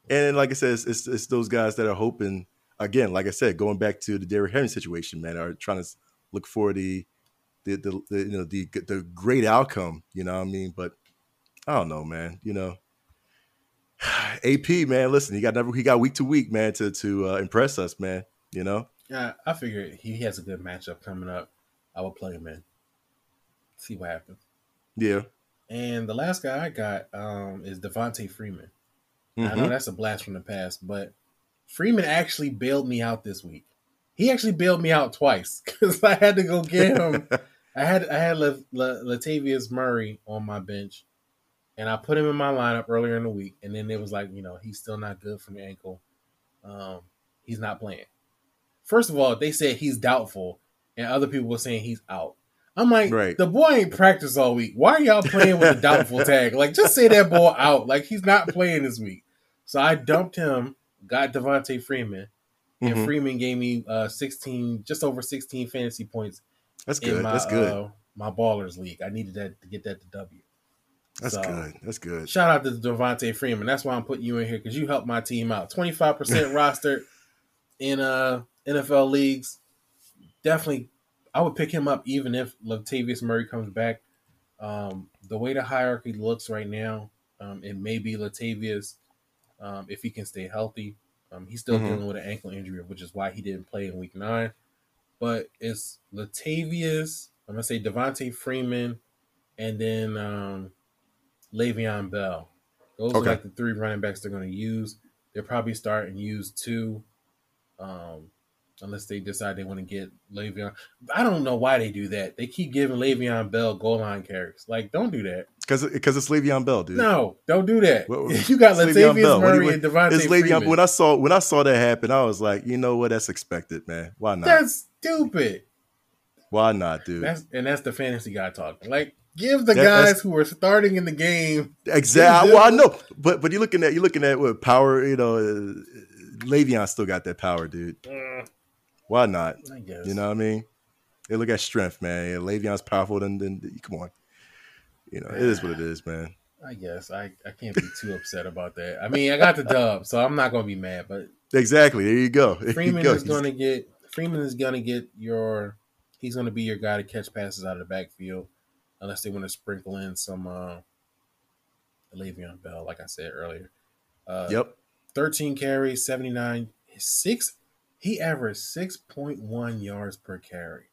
And like I said, it's, it's, it's those guys that are hoping, again, like I said, going back to the Derrick Henry situation, man, are trying to look for the, the, the, the you know, the, the great outcome, you know what I mean? But I don't know, man, you know. A P, man, listen, he got never, he got week to week, man, to, to uh, impress us, man, you know. Yeah, I figure he has a good matchup coming up. I will play him in. See what happens. Yeah. And the last guy I got um, is Devontae Freeman. Mm-hmm. I know that's a blast from the past, but Freeman actually bailed me out this week. He actually bailed me out twice because I had to go get him. I had I had La, La, Latavius Murray on my bench, and I put him in my lineup earlier in the week, and then it was like, you know, he's still not good from the ankle. Um, he's not playing. First of all, they said he's doubtful, and other people were saying he's out. I'm like, right. The boy ain't practiced all week. Why are y'all playing with a doubtful tag? Like, just say that ball out. Like, he's not playing this week. So I dumped him, got Devontae Freeman, and mm-hmm. Freeman gave me uh, sixteen, just over sixteen fantasy points. That's good. In my, That's good. Uh, my Ballers League. I needed that to get that to W. That's so, good. That's good. Shout out to Devontae Freeman. That's why I'm putting you in here, because you helped my team out. twenty-five percent rostered in uh. N F L leagues, definitely, I would pick him up even if Latavius Murray comes back. Um, the way the hierarchy looks right now, um, it may be Latavius um, if he can stay healthy. Um, he's still mm-hmm. dealing with an ankle injury, which is why he didn't play in week nine. But it's Latavius, I'm going to say Devontae Freeman, and then um, Le'Veon Bell. Those okay. are like the three running backs they're going to use. They'll probably start and use two. Um, Unless they decide they want to get Le'Veon. I don't know why they do that. They keep giving Le'Veon Bell goal line carries. Like, don't do that. Because it's Le'Veon Bell, dude. No, don't do that. What, what, you got Latavius Murray when, and Devontae it's Le'Veon, Freeman. When I, saw, when I saw that happen, I was like, you know what? That's expected, man. Why not? That's stupid. Why not, dude? That's, and that's the fantasy guy talking. Like, give the that, guys who are starting in the game. Exactly. Well, I know. But but you're looking at, you're looking at what power, you know, uh, Le'Veon still got that power, dude. Mm. Why not? I guess. You know what I mean? They look at strength, man. Yeah, Le'Veon's powerful. Then, then, come on. You know, it is what it is, man. I guess. I, I can't be too upset about that. I mean, I got the dub, so I'm not going to be mad. But exactly. There you go. There Freeman you go. is going to get Freeman is going to get your – he's going to be your guy to catch passes out of the backfield unless they want to sprinkle in some uh, Le'Veon Bell, like I said earlier. Uh, yep. thirteen carries, seventy-nine, six – he averaged six point one yards per carry.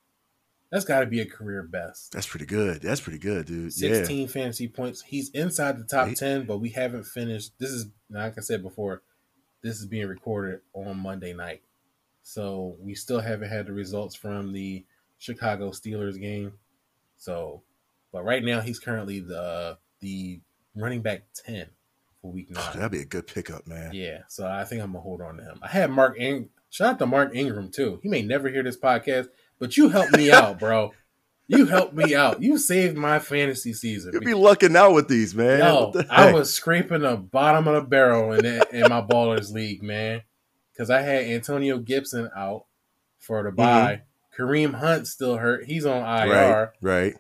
That's got to be a career best. That's pretty good. That's pretty good, dude. sixteen yeah. fantasy points. He's inside the top ten, but we haven't finished. This is, like I said before, this is being recorded on Monday night. So we still haven't had the results from the Chicago Steelers game. So, but right now he's currently the the running back ten for week nine. Oh, that'd be a good pickup, man. Yeah. So I think I'm going to hold on to him. I had Mark Ingram. Shout out to Mark Ingram, too. He may never hear this podcast, but you helped me out, bro. You helped me out. You saved my fantasy season. You'll be lucking out with these, man. Yo, the I was scraping the bottom of the barrel in, that, in my Ballers League, man, because I had Antonio Gibson out for the bye, Kareem Hunt's still hurt. He's on I R. Right, right.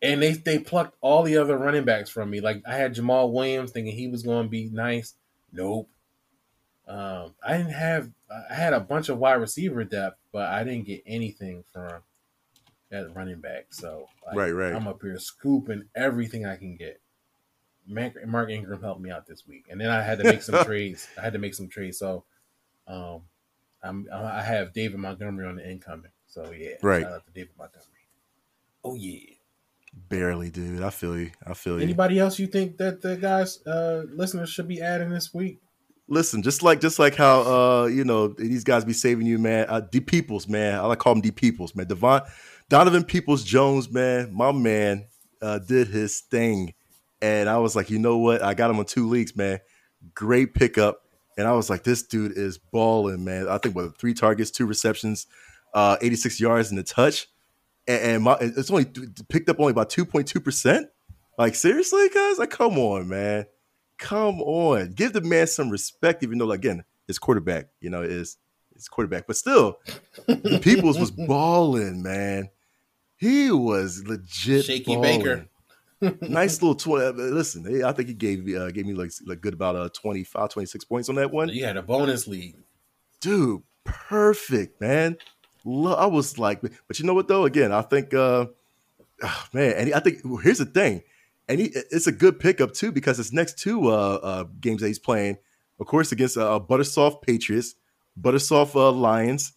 And they, they plucked all the other running backs from me. Like, I had Jamal Williams thinking he was going to be nice. Nope. Um, I didn't have – I had a bunch of wide receiver depth, but I didn't get anything from that running back. So, like, right, right. I'm up here scooping everything I can get. Mark Ingram helped me out this week. And then I had to make some trades. I had to make some trades. So, um, I'm, I have David Montgomery on the incoming. So, yeah. Right. Shout out to David Montgomery. Oh, yeah. Barely, dude. I feel you. I feel you. Anybody else you think that the guys, uh, listeners should be adding this week? Listen, just like just like how uh, you know, these guys be saving you, man. Uh, D Peoples, man. I like to call him D Peoples, man. Devon, Donovan Peoples Jones, man. My man uh, did his thing, and I was like, you know what? I got him on two leagues, man. Great pickup, and I was like, this dude is balling, man. I think what three targets, two receptions, uh, eighty-six yards and a touch. And my, it's only picked up only about two point two percent. Like, seriously, guys? Like, come on, man. Come on. Give the man some respect, even though, like, again, his quarterback, you know, is his quarterback. But still, the Peoples was balling, man. He was legit Shaky ballin'. Baker. Nice little tw- – listen, I think he gave uh, gave me, like, like good about uh, twenty-five, twenty-six points on that one. You had a bonus lead. Dude, perfect, man. I was like, but you know what though? Again, I think, uh, oh, man, and I think well, here's the thing, and he, it's a good pickup too because his next two uh, uh, games that he's playing, of course, against uh, Buttersoft Patriots, Buttersoft uh, Lions,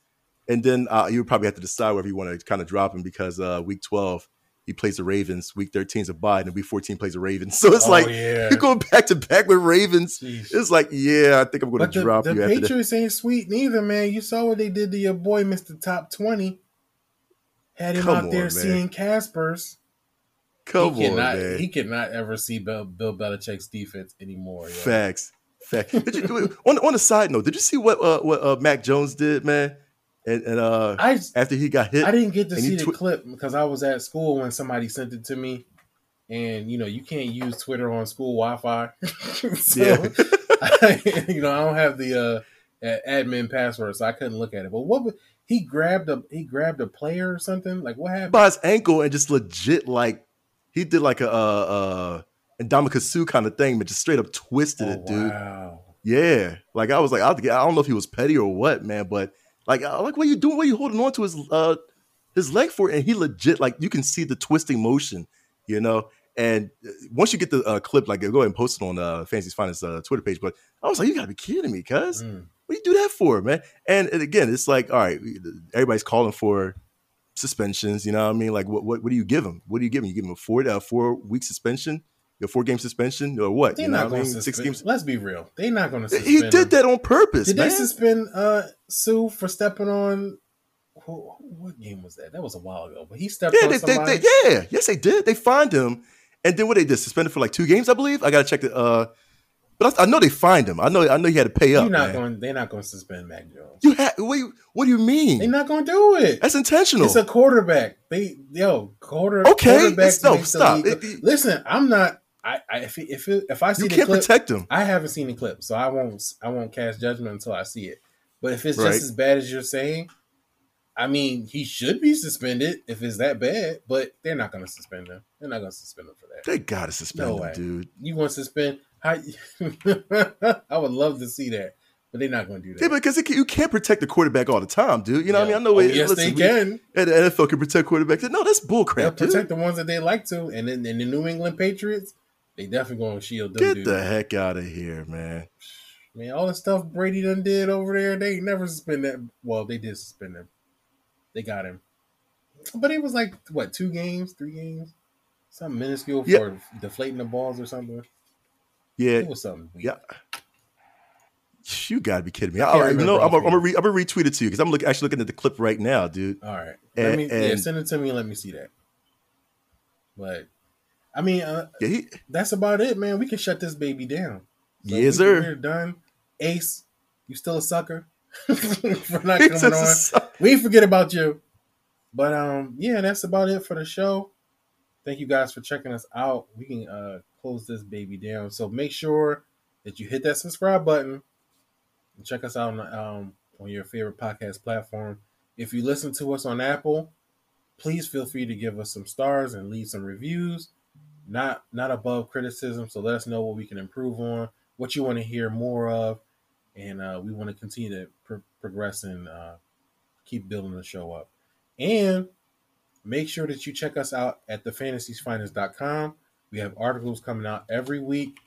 and then uh, you probably have to decide whether you want to kind of drop him because uh, week twelve he plays the Ravens, week thirteen is a bye, and then week fourteen plays the Ravens. So it's oh, like yeah. you're going back to back with Ravens. Jeez. It's like, yeah, I think I'm going to drop the you. The Patriots after that. Ain't sweet neither, man. You saw what they did to your boy, Mister Top twenty. Had him Come out on, there man. Seeing Caspers. Come he cannot, on, man. He cannot ever see Bill, Bill Belichick's defense anymore. Yo. Facts, facts. Did you, on on a side note, did you see what uh, what uh, Mac Jones did, man? And, and uh, I, after he got hit, I didn't get to see twi- the clip because I was at school when somebody sent it to me. And you know, you can't use Twitter on school Wi-Fi, so yeah. I, you know, I don't have the uh, admin password, so I couldn't look at it. But what was, he grabbed a he grabbed a player or something? Like what happened? By his ankle and just legit like he did like a uh, uh, Ndamukong Suh kind of thing, but just straight up twisted oh, it, dude. Wow. Yeah, like I was like, I don't know if he was petty or what, man, but. Like, like, what are you doing? What are you holding on to his uh, his leg for? And he legit, like, you can see the twisting motion, you know? And once you get the uh, clip, like, go ahead and post it on uh, Fantasy's Finest uh, Twitter page. But I was like, you got to be kidding me, cuz. Mm. What do you do that for, man? And, and again, it's like, all right, everybody's calling for suspensions, you know what I mean? Like, what what, what do you give him? What do you give him? You give him a four, uh, four-week suspension? Your four-game suspension or what? They're you know not going to six games. Let's be real. They're not going to suspend He did him. That on purpose, Did man. They suspend uh, Sue for stepping on oh, – what game was that? That was a while ago. But he stepped yeah, on they, somebody. They, they, yeah, yes, they did. They fined him. And then what they did, suspended for like two games, I believe. I got to check the uh, – but I, I know they fined him. I know I know he had to pay You're up, not going, They're not going to suspend Mac Jones. You ha- what, you, what do you mean? They're not going to do it. That's intentional. It's a quarterback. They Yo, quarter, okay, quarterbacks no, stop. It, it, Listen, I'm not – I, I if it, if it, if I see you the can't clip, protect him. I haven't seen the clip, so I won't I won't cast judgment until I see it. But if it's right. just as bad as you're saying, I mean, he should be suspended if it's that bad. But they're not going to suspend him. They're not going to suspend him for that. They got to suspend no him, way. Dude. You want to suspend? I, I would love to see that, but they're not going to do that. Yeah, because it can, you can't protect the quarterback all the time, dude. You know yeah. what I mean? I know. Oh, it, yes, listen, they can. And the N F L can protect quarterbacks. No, that's bullcrap. They'll protect dude. the ones that they like to, and then and the New England Patriots. They definitely going to shield them. Get dude. the heck out of here, man. Man, all the stuff Brady done did over there, they never suspend that. Well, they did suspend him. They got him. But it was like, what, two games, three games? Something minuscule yeah. for deflating the balls or something. Yeah. It was something weird. Yeah. You got to be kidding me. I, I, you know, I'm going re- to retweet it to you because I'm look, actually looking at the clip right now, dude. All right. And, let me, and, yeah, send it to me and let me see that. But. I mean, uh, yeah, he, that's about it, man. We can shut this baby down. Like, yes, we, sir. We're done. Ace, you still a sucker for not coming on. We forget about you. But, um, yeah, that's about it for the show. Thank you guys for checking us out. We can uh, close this baby down. So make sure that you hit that subscribe button and check us out on, um, on your favorite podcast platform. If you listen to us on Apple, please feel free to give us some stars and leave some reviews. Not not above criticism, so let us know what we can improve on, what you want to hear more of, and uh, we want to continue to pr- progress and uh, keep building the show up. And make sure that you check us out at the fantasies finest dot com. We have articles coming out every week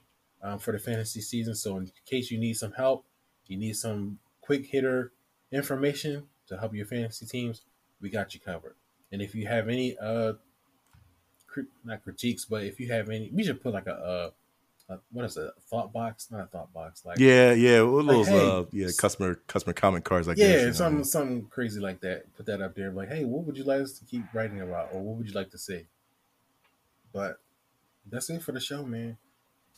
um, for the fantasy season, so in case you need some help, you need some quick-hitter information to help your fantasy teams, we got you covered. And if you have any, uh, crit- not critiques, but if you have any, we should put like a, uh, a what is it, a thought box? Not a thought box. Like yeah, yeah, well, like, those, hey, uh, yeah, customer customer comment cards like yeah, that. Yeah, something, something crazy like that. Put that up there. Like, hey, what would you like us to keep writing about, or what would you like to see? But that's it for the show, man.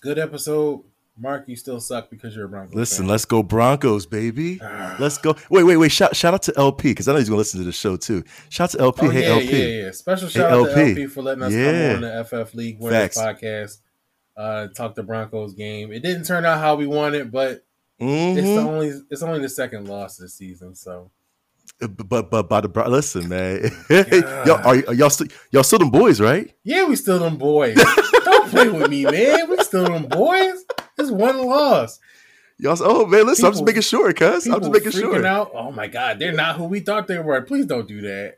Good episode. Mark, you still suck because you're a Broncos Listen, fan. Let's go Broncos, baby. Ah. Let's go. Wait, wait, wait. Shout, shout out to L P, because I know he's going to listen to the show, too. Shout out to L P. Oh, hey, yeah, L P. Yeah, yeah. Special shout hey, out L P. to L P for letting us yeah. come on the F F League Winners podcast, uh, talk the Broncos game. It didn't turn out how we wanted, but mm-hmm. it's the only it's only the second loss this season, so. But but by the listen, man, y'all are, are y'all still y'all still them boys, right? Yeah, we still them boys. Don't play with me, man. We still them boys. It's one loss. Y'all, oh man, listen, people, I'm just making sure, cuz I'm just making sure. Out. Oh my God, they're not who we thought they were. Please don't do that.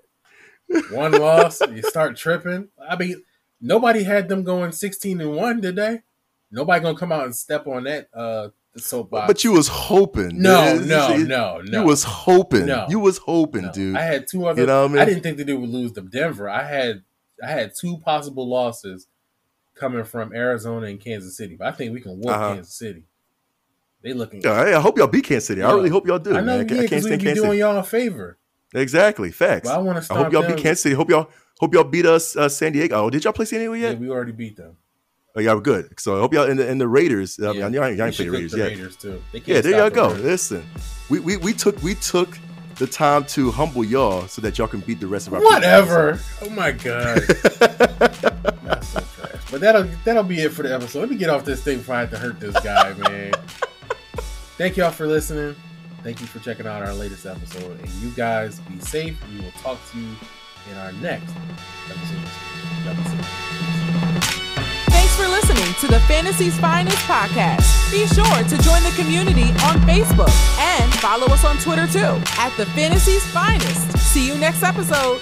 One loss, you start tripping. I mean, nobody had them going sixteen and one, did they? Nobody gonna come out and step on that. Uh, So but you was hoping. No, dude. no, no, no. You was hoping. No, you was hoping, no. dude. I had two other. You know what I mean? I didn't think that they would lose to Denver. I had, I had two possible losses coming from Arizona and Kansas City. But I think we can whoop uh-huh. Kansas City. They looking. Yeah, hey, I hope y'all beat Kansas City. Yeah. I really hope y'all do. I know because yeah, we be doing City. Y'all a favor. Exactly, facts. But I want to. I hope y'all beat Kansas City. Hope y'all. Hope y'all beat us, uh, San Diego. Oh, did y'all play San Diego yet? Yeah, we already beat them. Oh, y'all were good. So I hope y'all in the, in the Raiders. Yeah. I mean, y'all, y'all ain't play the Raiders yet. Yeah, there y'all go. Raiders. Listen, we, we we took we took the time to humble y'all so that y'all can beat the rest of our. Whatever. People. Oh my God. That's so trash. But that'll that'll be it for the episode. Let me get off this thing before I have to hurt this guy, man. Thank y'all for listening. Thank you for checking out our latest episode. And you guys be safe. We will talk to you in our next episode. episode. Thanks for listening to the Fantasy's Finest podcast. Be sure to join the community on Facebook and follow us on Twitter too at the Fantasy's Finest. See you next episode.